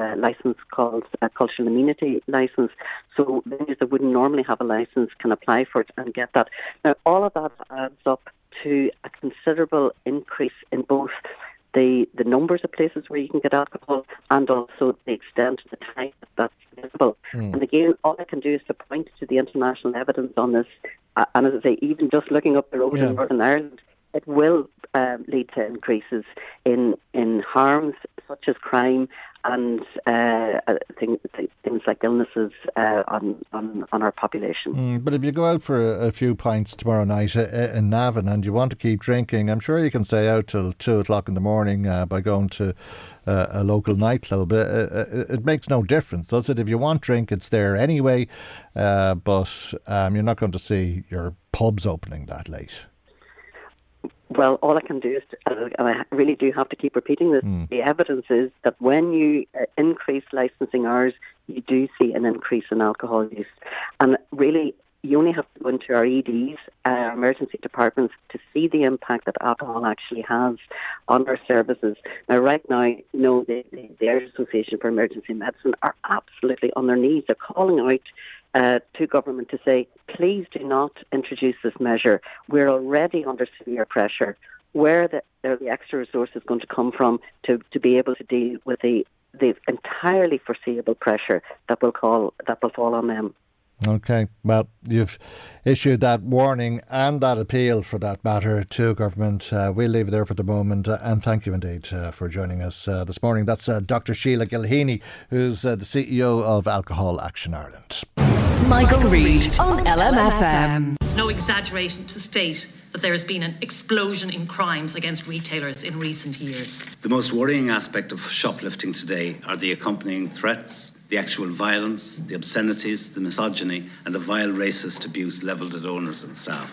Uh, license called a cultural amenity license, so venues that wouldn't normally have a license can apply for it and get that. Now, all of that adds up to a considerable increase in both the the numbers of places where you can get alcohol and also the extent of the time that's available. Mm. And again, all I can do is to point to the international evidence on this, uh, and as I say, even just looking up the road yeah. in Northern Ireland, it will uh, lead to increases in in harms such as crime and uh, things, things like illnesses uh, on, on, on our population. Mm, but if you go out for a, a few pints tomorrow night uh, in Navan and you want to keep drinking, I'm sure you can stay out till two o'clock in the morning uh, by going to uh, a local nightclub. Uh, uh, it makes no difference, does it? If you want drink, it's there anyway, uh, but um, you're not going to see your pubs opening that late. Well, all I can do is, to, and I really do have to keep repeating this, mm. the evidence is that when you increase licensing hours, you do see an increase in alcohol use. And really, you only have to go into our E Ds, our emergency departments, to see the impact that alcohol actually has on our services. Now, right now, you know, the, the Irish Association for Emergency Medicine are absolutely on their knees. They're calling out Uh, to government to say, please do not introduce this measure. We're already under severe pressure. Where the, are the extra resources going to come from to, to be able to deal with the, the entirely foreseeable pressure that will call that will fall on them? Okay, well, you've issued that warning and that appeal, for that matter, to government. Uh, we'll leave it there for the moment, uh, and thank you indeed uh, for joining us uh, this morning. That's uh, Doctor Sheila Gilheany, who's uh, the C E O of Alcohol Action Ireland. Michael, Michael Reade on, on L M F M. It's no exaggeration to state that there has been an explosion in crimes against retailers in recent years. The most worrying aspect of shoplifting today are the accompanying threats, the actual violence, the obscenities, the misogyny, and the vile racist abuse levelled at owners and staff.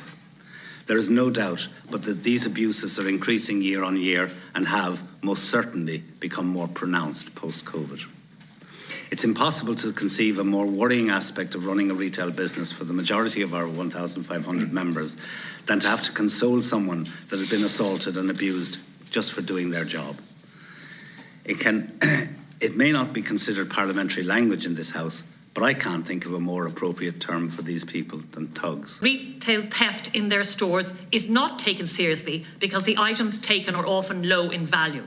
There is no doubt but that these abuses are increasing year on year and have, most certainly, become more pronounced post-COVID. It's impossible to conceive a more worrying aspect of running a retail business for the majority of our one thousand five hundred members than to have to console someone that has been assaulted and abused just for doing their job. It can, it may not be considered parliamentary language in this House, but I can't think of a more appropriate term for these people than thugs. Retail theft in their stores is not taken seriously because the items taken are often low in value.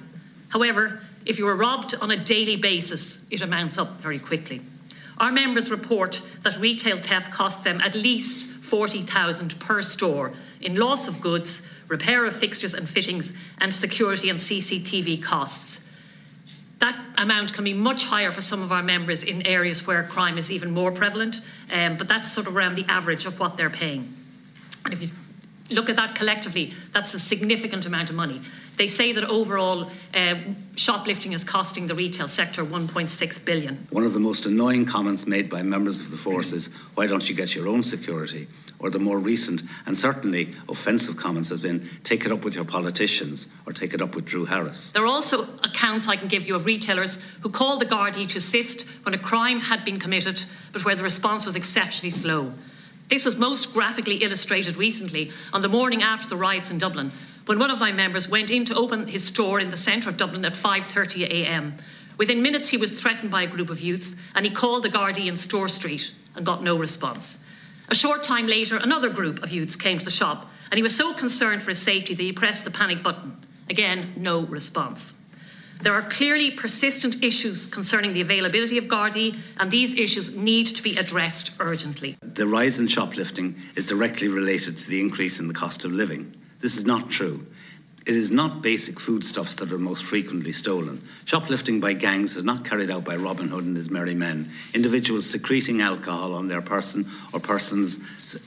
However, If you are robbed on a daily basis, it amounts up very quickly. Our members report that retail theft costs them at least forty thousand per store in loss of goods, repair of fixtures and fittings, and security and C C T V costs. That amount can be much higher for some of our members in areas where crime is even more prevalent, um, but that's sort of around the average of what they're paying. And if you look at that collectively, that's a significant amount of money. They say that overall uh, shoplifting is costing the retail sector one point six billion. One of the most annoying comments made by members of the force is, why don't you get your own security? Or the more recent and certainly offensive comments has been, take it up with your politicians or take it up with Drew Harris. There are also accounts I can give you of retailers who called the Gardaí to assist when a crime had been committed, but where the response was exceptionally slow. This was most graphically illustrated recently on the morning after the riots in Dublin, when one of my members went in to open his store in the centre of Dublin at five thirty a m. Within minutes he was threatened by a group of youths and he called the Gardaí in Store Street and got no response. A short time later, another group of youths came to the shop and he was so concerned for his safety that he pressed the panic button. Again, no response. There are clearly persistent issues concerning the availability of Gardaí, and these issues need to be addressed urgently. The rise in shoplifting is directly related to the increase in the cost of living. This is not true. It is not basic foodstuffs that are most frequently stolen. Shoplifting by gangs is not carried out by Robin Hood and his merry men. Individuals secreting alcohol on their person or persons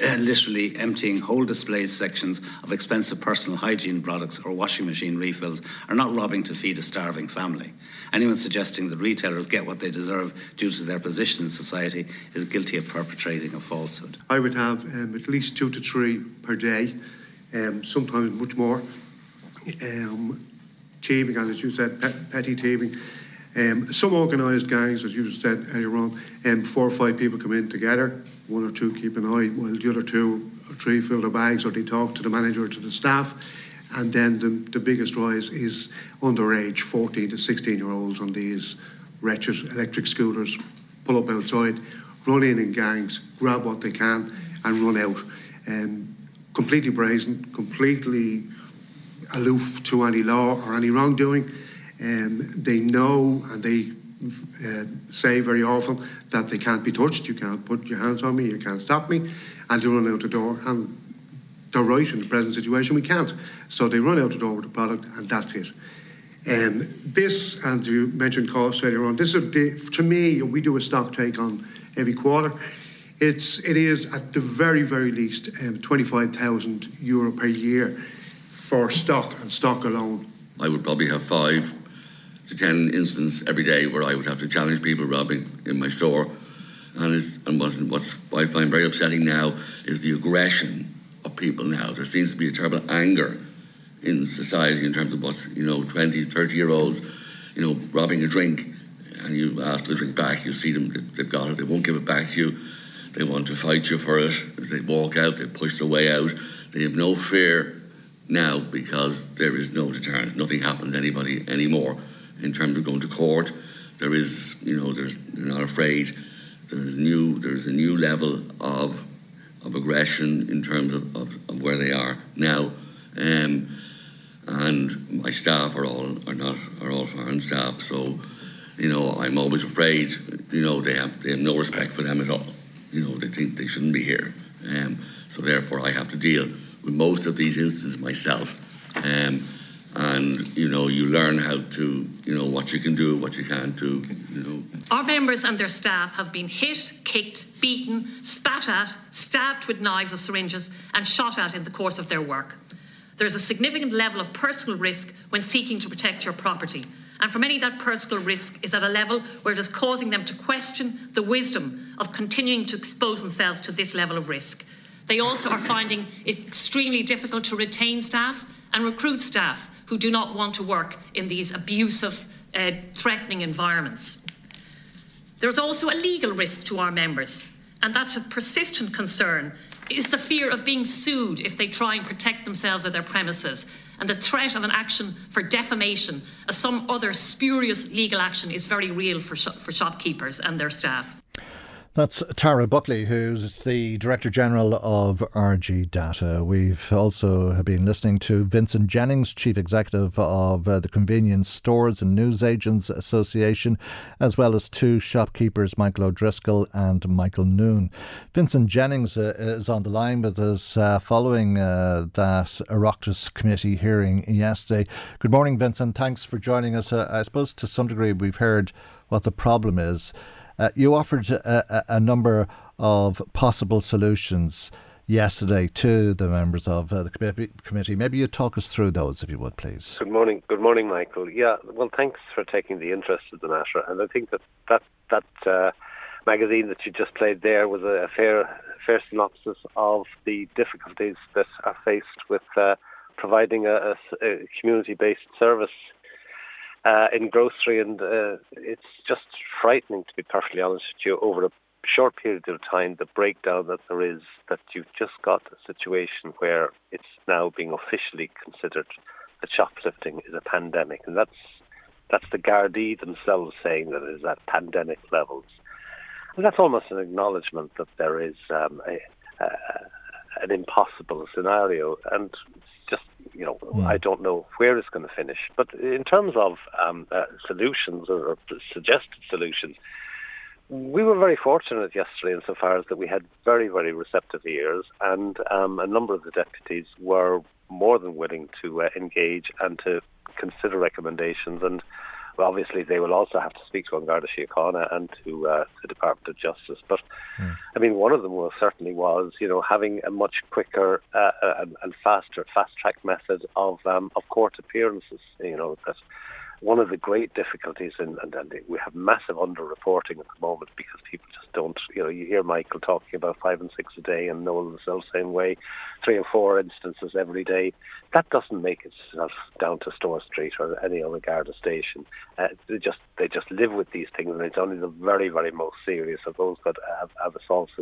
uh, literally emptying whole display sections of expensive personal hygiene products or washing machine refills are not robbing to feed a starving family. Anyone suggesting that retailers get what they deserve due to their position in society is guilty of perpetrating a falsehood. I would have um, at least two to three per day, um, sometimes much more. Um, thieving, and as you said, pet, petty thieving. Um, some organised gangs, as you said earlier on, um, four or five people come in together, one or two keep an eye, while the other two or three fill their bags or they talk to the manager or to the staff. And then the, the biggest rise is underage, fourteen to sixteen year olds on these wretched electric scooters, pull up outside, run in in gangs, grab what they can and run out. Um, completely brazen, completely aloof to any law or any wrongdoing. Um, they know and they uh, say very often that they can't be touched, you can't put your hands on me, you can't stop me, and they run out the door, and they're right in the present situation, we can't. So they run out the door with the product and that's it. Um, this, and you mentioned costs earlier on, this is, a, to me, we do a stock take on every quarter. It's, it is at the very, very least um, twenty-five thousand euro per year for stock and stock alone. I would probably have five to ten instances every day where I would have to challenge people robbing in my store. And, it's, and what's what I find very upsetting now is the aggression of people now. There seems to be a terrible anger in society in terms of what's, you know, twenty, thirty year olds, you know, robbing a drink and you ask for a drink back, you see them, they've got it, they won't give it back to you. They want to fight you for it. They walk out, they push their way out. They have no fear now, because there is no deterrent, nothing happens to anybody anymore in terms of going to court. There is, you know, there's, they're not afraid. There's new, there's a new level of of aggression in terms of, of, of where they are now. Um, and my staff are all are not are all foreign staff, so you know I'm always afraid. You know they have they have no respect for them at all. You know they think they shouldn't be here. Um, so therefore I have to deal with most of these instances myself. Um, and, you know, you learn how to, you know, what you can do, what you can't do, you know. Our members and their staff have been hit, kicked, beaten, spat at, stabbed with knives or syringes and shot at in the course of their work. There's a significant level of personal risk when seeking to protect your property. And for many, that personal risk is at a level where it is causing them to question the wisdom of continuing to expose themselves to this level of risk. They also are finding it extremely difficult to retain staff and recruit staff who do not want to work in these abusive, uh, threatening environments. There's also a legal risk to our members, and that's a persistent concern, is the fear of being sued if they try and protect themselves or their premises, and the threat of an action for defamation or some other spurious legal action is very real for, sh- for shopkeepers and their staff. That's Tara Buckley, who's the Director-General of R G Data. We've also been listening to Vincent Jennings, Chief Executive of uh, the Convenience Stores and News Agents Association, as well as two shopkeepers, Michael O'Driscoll and Michael Noon. Vincent Jennings uh, is on the line with us uh, following uh, that Oireachtas Committee hearing yesterday. Good morning, Vincent. Thanks for joining us. Uh, I suppose to some degree we've heard what the problem is. Uh, you offered a, a number of possible solutions yesterday to the members of uh, the committee. Maybe you talk us through those, if you would, please. Good morning. Good morning, Michael. Yeah, well, thanks for taking the interest in the matter. And I think that that, that uh, magazine that you just played there was a fair, fair synopsis of the difficulties that are faced with uh, providing a, a community-based service Uh, in grocery, and uh, it's just frightening, to be perfectly honest with you, over a short period of time, the breakdown that there is, that you've just got a situation where it's now being officially considered that shoplifting is a pandemic. And that's that's the Gardaí themselves saying that it is at pandemic levels. And that's almost an acknowledgement that there is um, a, a, an impossible scenario. And just, you know, mm. I don't know where it's going to finish. But in terms of um, uh, solutions or, or suggested solutions, we were very fortunate yesterday insofar as that we had very, very receptive ears, and um, a number of the deputies were more than willing to uh, engage and to consider recommendations. And well, obviously they will also have to speak to An Garda Síochána and to uh, the Department of Justice. But, mm. I mean, one of them was, certainly was, you know, having a much quicker uh, and, and faster, fast-track method of um, of court appearances. You know, that's one of the great difficulties, in, and, and we have massive underreporting at the moment because people just don't, you know, you hear Michael talking about five and six a day and Noel the same way, three or four instances every day. That doesn't make itself down to Store Street or any other Garda station. Uh, they just they just live with these things, and it's only the very, very most serious of those that have, have assaults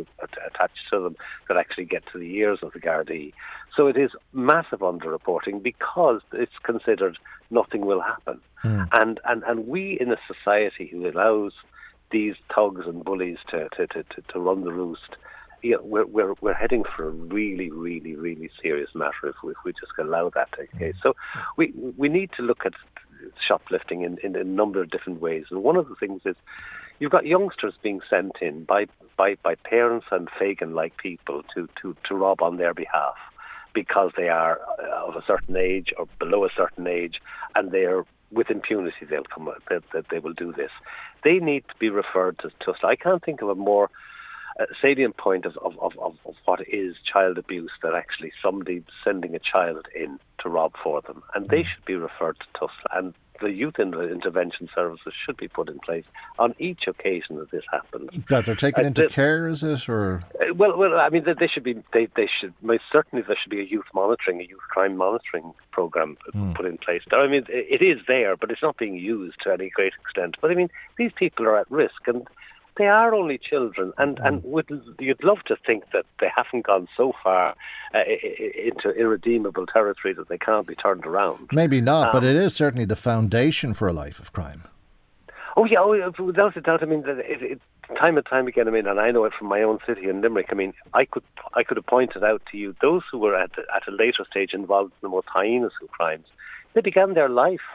attached to them that actually get to the ears of the Gardaí. So it is massive underreporting because it's considered nothing will happen. Mm. And, and and we in a society who allows these thugs and bullies to, to, to, to run the roost, you know, we're, we're, we're heading for a really, really, really serious matter if we, if we just allow that to take place. So we, we need to look at shoplifting in, in a number of different ways. And one of the things is you've got youngsters being sent in by, by, by parents and Fagin-like people to, to, to rob on their behalf, because they are of a certain age or below a certain age, and they are with impunity they'll come up, that they, they will do this. They need to be referred to Tusla. I can't think of a more uh, salient point of, of, of, of what is child abuse than actually somebody sending a child in to rob for them, and they should be referred to Tusla. And the youth intervention services should be put in place on each occasion that this happens. That they're taken uh, into this, care, is it, or? Well, well, I mean, they should be. They, they should most certainly there should be a youth monitoring, a youth crime monitoring program mm. put in place. I mean, it is there, but it's not being used to any great extent. But I mean, these people are at risk, and they are only children, and, and would, you'd love to think that they haven't gone so far uh, into irredeemable territory that they can't be turned around. Maybe not, um, but it is certainly the foundation for a life of crime. Oh, yeah, oh, without a doubt. I mean, it, it, time and time again, I mean, and I know it from my own city in Limerick, I mean, I could I could have pointed out to you those who were at, at a later stage involved in the most heinous of crimes, they began their life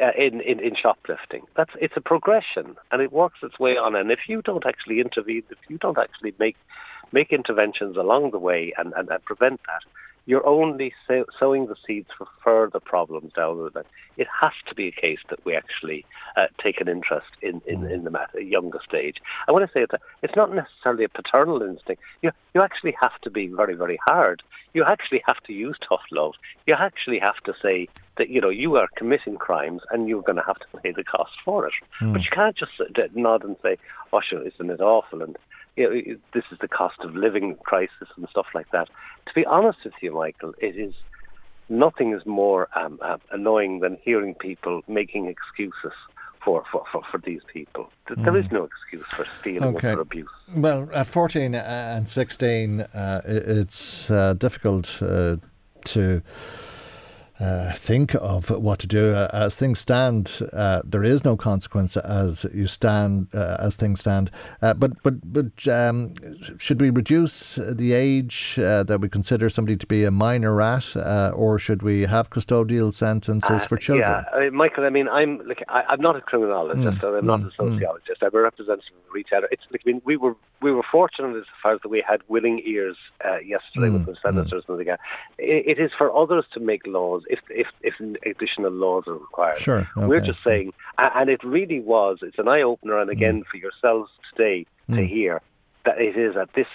Uh, in, in, in shoplifting. That's it's a progression, and it works its way on. And if you don't actually intervene, if you don't actually make make interventions along the way and, and, and prevent that, you're only sow- sowing the seeds for further problems down the line. It has to be a case that we actually uh, take an interest in, in, in the matter, younger stage. I want to say that it's not necessarily a paternal instinct. You, you actually have to be very, very hard. You actually have to use tough love. You actually have to say that, you know, you are committing crimes and you're going to have to pay the cost for it. Mm. But you can't just nod and say, oh, sure, isn't it awful? And, you know, this is the cost of living crisis and stuff like that. To be honest with you, Michael, it is nothing is more um, uh, annoying than hearing people making excuses for, for, for, for these people. There mm. is no excuse for stealing okay. or for abuse. Well, at fourteen and sixteen, uh, it's uh, difficult uh, to Uh, think of what to do. Uh, as things stand, uh, there is no consequence as you stand, uh, as things stand. Uh, but but, but um, should we reduce the age uh, that we consider somebody to be a minor at, uh, or should we have custodial sentences uh, for children? Yeah, I mean, Michael, I mean, I'm look, I, I'm not a criminologist, mm. so I'm mm. not a sociologist. Mm. I'm a representative of a retailer. It's like, I mean, we were we were fortunate as far as that we had willing ears uh, yesterday mm. with the senators mm. and the guy. It, it is for others to make laws. If, if if additional laws are required. Sure, okay. We're just saying, and it really was, it's an eye-opener, and again mm. for yourselves today mm. to hear that it is at this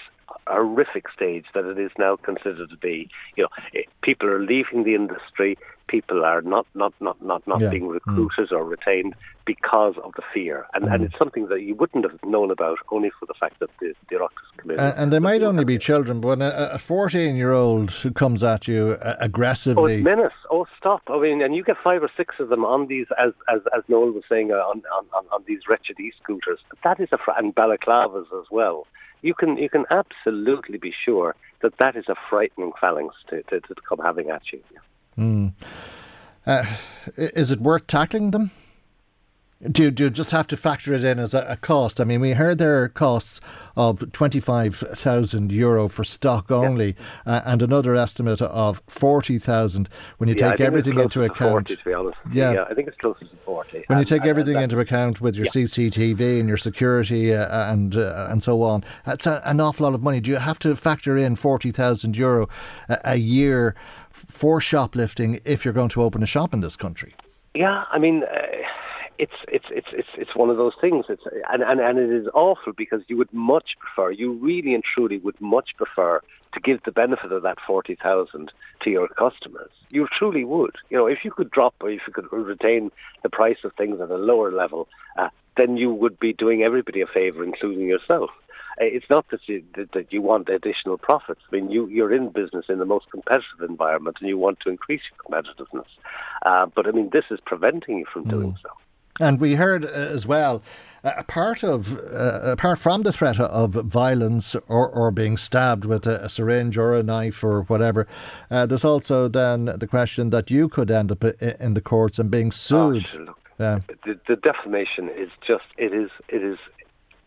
horrific stage that it is now considered to be, you know, it, people are leaving the industry, people are not, not, not, not, not yeah. being recruited mm. or retained because of the fear. And mm. and it's something that you wouldn't have known about only for the fact that the, the Oireachtas Committee... Uh, and they might only be children, but when a fourteen-year-old who comes at you uh, aggressively... Oh, it's menace. Oh, stop. I mean, and you get five or six of them on these, as as, as Noel was saying, uh, on, on, on these wretched e-scooters. That is a... Fr- and balaclavas as well. You can you can absolutely be sure that that is a frightening phalanx to, to, to come having at you. Mm. Uh, is it worth tackling them? Do you, do you just have to factor it in as a, a cost? I mean, we heard there are costs of twenty-five thousand euro for stock only, yeah. uh, and another estimate of forty thousand when you yeah, take everything into account. forty, to be honest. Yeah. yeah, I think it's closer to forty. When and, you take and, everything and into account with your yeah. C C T V and your security uh, and uh, and so on, that's a, an awful lot of money. Do you have to factor in forty thousand euro a, a year for shoplifting if you're going to open a shop in this country? Yeah, I mean... Uh, It's it's it's it's it's one of those things. It's and, and, and it is awful because you would much prefer, you really and truly would much prefer to give the benefit of that forty thousand to your customers. You truly would. You know, if you could drop or if you could retain the price of things at a lower level, uh, then you would be doing everybody a favour, including yourself. It's not that you, that you want additional profits. I mean, you, you're in business in the most competitive environment, and you want to increase your competitiveness. Uh, but I mean, this is preventing you from doing mm. so. And we heard as well, apart of uh, apart from the threat of violence or, or being stabbed with a, a syringe or a knife or whatever, uh, there's also then the question that you could end up in the courts and being sued. Oh, sure, look, yeah. the, the defamation is just it is it is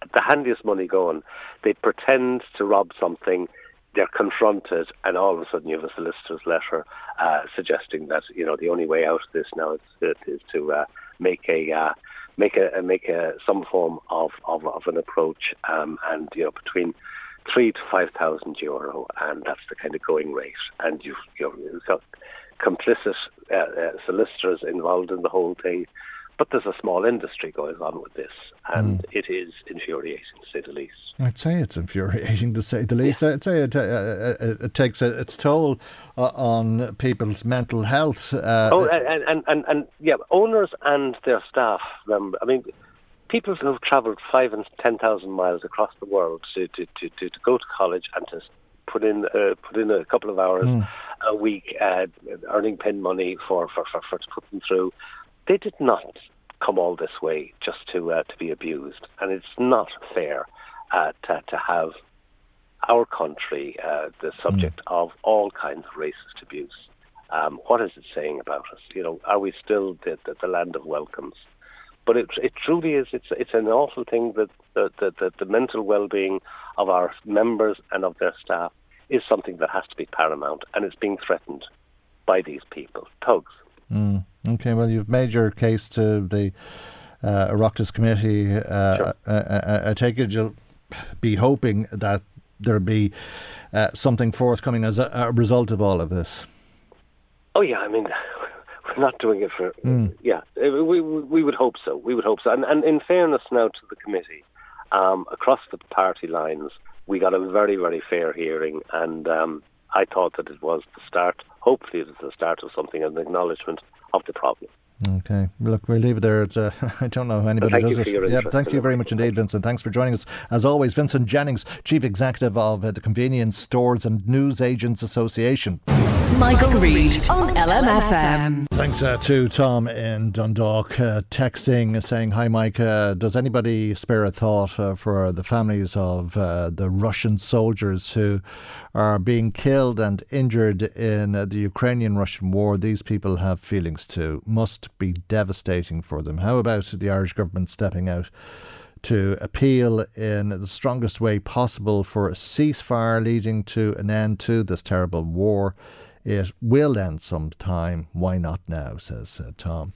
the handiest money going. They pretend to rob something. They're confronted, and all of a sudden you have a solicitor's letter uh, suggesting that, you know, the only way out of this now is, is to uh, make a uh, make a make a some form of of, of an approach, um, and you know, between three to five thousand euro, and that's the kind of going rate. And you've, you've got complicit uh, uh, solicitors involved in the whole thing. But there's a small industry going on with this, and mm. it is infuriating, to say the least. I'd say it's infuriating, to say the least. Yeah. I'd say it, uh, it takes a, its toll uh, on people's mental health. Uh, oh, and, and, and, and, yeah, owners and their staff. Remember, I mean, people who have travelled five and ten thousand miles across the world to to, to, to to go to college and to put in uh, put in a couple of hours mm. a week, uh, earning pin money for for for, for to put them through. They did not come all this way just to uh, to be abused, and it's not fair uh, to, to have our country uh, the subject mm. of all kinds of racist abuse. Um, what is it saying about us? You know, are we still the, the, the land of welcomes? But it it truly is. It's it's an awful thing that the the, the, the mental well-being of our members and of their staff is something that has to be paramount, and it's being threatened by these people, thugs. Mm. Okay, well, you've made your case to the uh, Oireachtas Committee. Uh, sure. I, I, I take it you'll be hoping that there'll be uh, something forthcoming as a, a result of all of this. Oh, yeah, I mean, we're not doing it for... Mm. Yeah, we, we we would hope so. We would hope so. And, and in fairness now to the committee, um, across the party lines, we got a very, very fair hearing, and um, I thought that it was the start... Hopefully it's the start of something, an acknowledgement of the problem. Okay. Look, we'll leave it there. It's, uh, I don't know how anybody well, does it. Thank you for your interest. Yeah, thank you very much indeed, Vincent. Thanks for joining us. As always, Vincent Jennings, Chief Executive of uh, the Convenience Stores and News Agents Association. Michael, Michael Reade on L M F M. Thanks uh, to Tom in Dundalk uh, texting saying, hi Mike, uh, does anybody spare a thought uh, for the families of uh, the Russian soldiers who are being killed and injured in uh, the Ukrainian-Russian war? These people have feelings too. Must be devastating for them. How about the Irish government stepping out to appeal in the strongest way possible for a ceasefire leading to an end to this terrible war? It will end sometime. Why not now, says uh, Tom.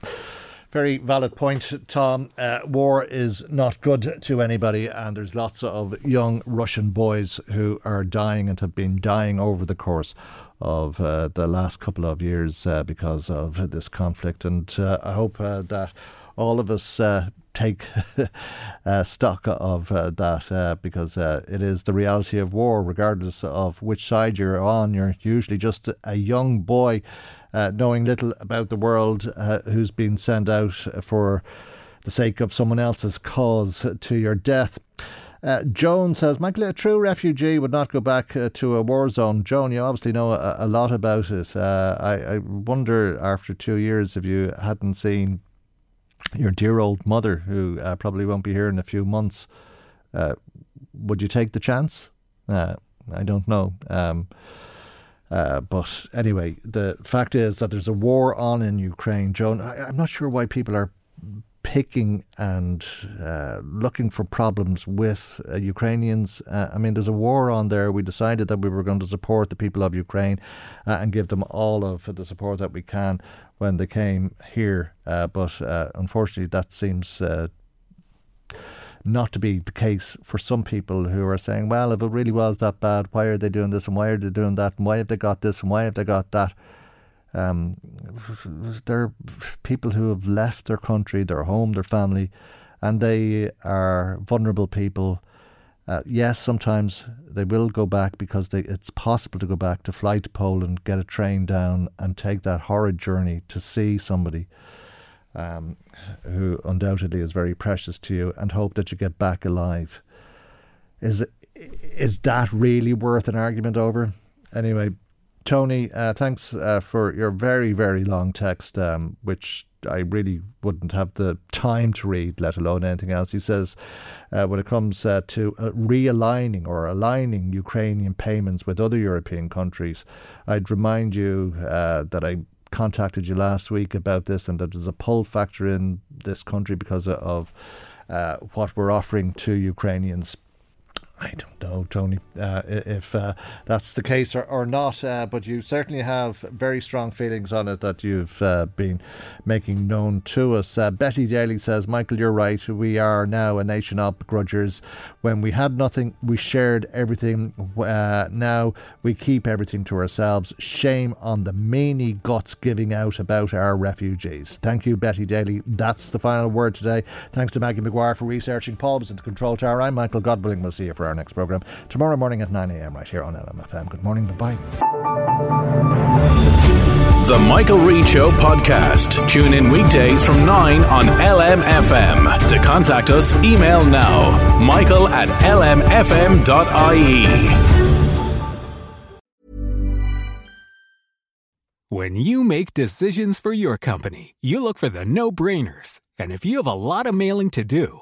Very valid point, Tom. Uh, war is not good to anybody, and there's lots of young Russian boys who are dying and have been dying over the course of uh, the last couple of years uh, because of this conflict. And uh, I hope uh, that all of us uh, take uh, stock of uh, that uh, because uh, it is the reality of war. Regardless of which side you're on, you're usually just a young boy uh, knowing little about the world uh, who's been sent out for the sake of someone else's cause to your death. Uh, Joan says, Michael, a true refugee would not go back uh, to a war zone. Joan, you obviously know a, a lot about it. Uh, I, I wonder after two years if you hadn't seen your dear old mother, who uh, probably won't be here in a few months, uh, would you take the chance? Uh, I don't know. Um, uh, but anyway, the fact is that there's a war on in Ukraine. Joan, I, I'm not sure why people are picking and uh, looking for problems with uh, Ukrainians. Uh, I mean, there's a war on there. We decided that we were going to support the people of Ukraine uh, and give them all of the support that we can when they came here. Uh, but uh, unfortunately, that seems uh, not to be the case for some people who are saying, well, if it really was that bad, why are they doing this and why are they doing that and why have they got this and why have they got that? Um, there are people who have left their country, their home, their family, and they are vulnerable people. Uh, yes, sometimes they will go back because they, it's possible to go back, to fly to Poland, get a train down and take that horrid journey to see somebody um, who undoubtedly is very precious to you and hope that you get back alive. Is, is that really worth an argument over? Anyway, Tony, uh, thanks uh, for your very, very long text, um, which I really wouldn't have the time to read, let alone anything else. He says, uh, when it comes uh, to uh, realigning or aligning Ukrainian payments with other European countries, I'd remind you uh, that I contacted you last week about this and that there's a pull factor in this country because of uh, what we're offering to Ukrainians. I don't know, Tony, uh, if uh, that's the case or, or not, uh, but you certainly have very strong feelings on it that you've uh, been making known to us. Uh, Betty Daly says, Michael, you're right. We are now a nation of begrudgers. When we had nothing, we shared everything. Uh, now we keep everything to ourselves. Shame on the meanie guts giving out about our refugees. Thank you, Betty Daly. That's the final word today. Thanks to Maggie McGuire for researching. Paul was at the control tower. I'm Michael Godwilling. We'll see you for our next programme tomorrow morning at nine a.m. right here on L M F M. Good morning, bye-bye. The Michael Reade Show podcast. Tune in weekdays from nine on L M F M. To contact us, email now, michael at l m f m dot i e. When you make decisions for your company, you look for the no-brainers. And if you have a lot of mailing to do,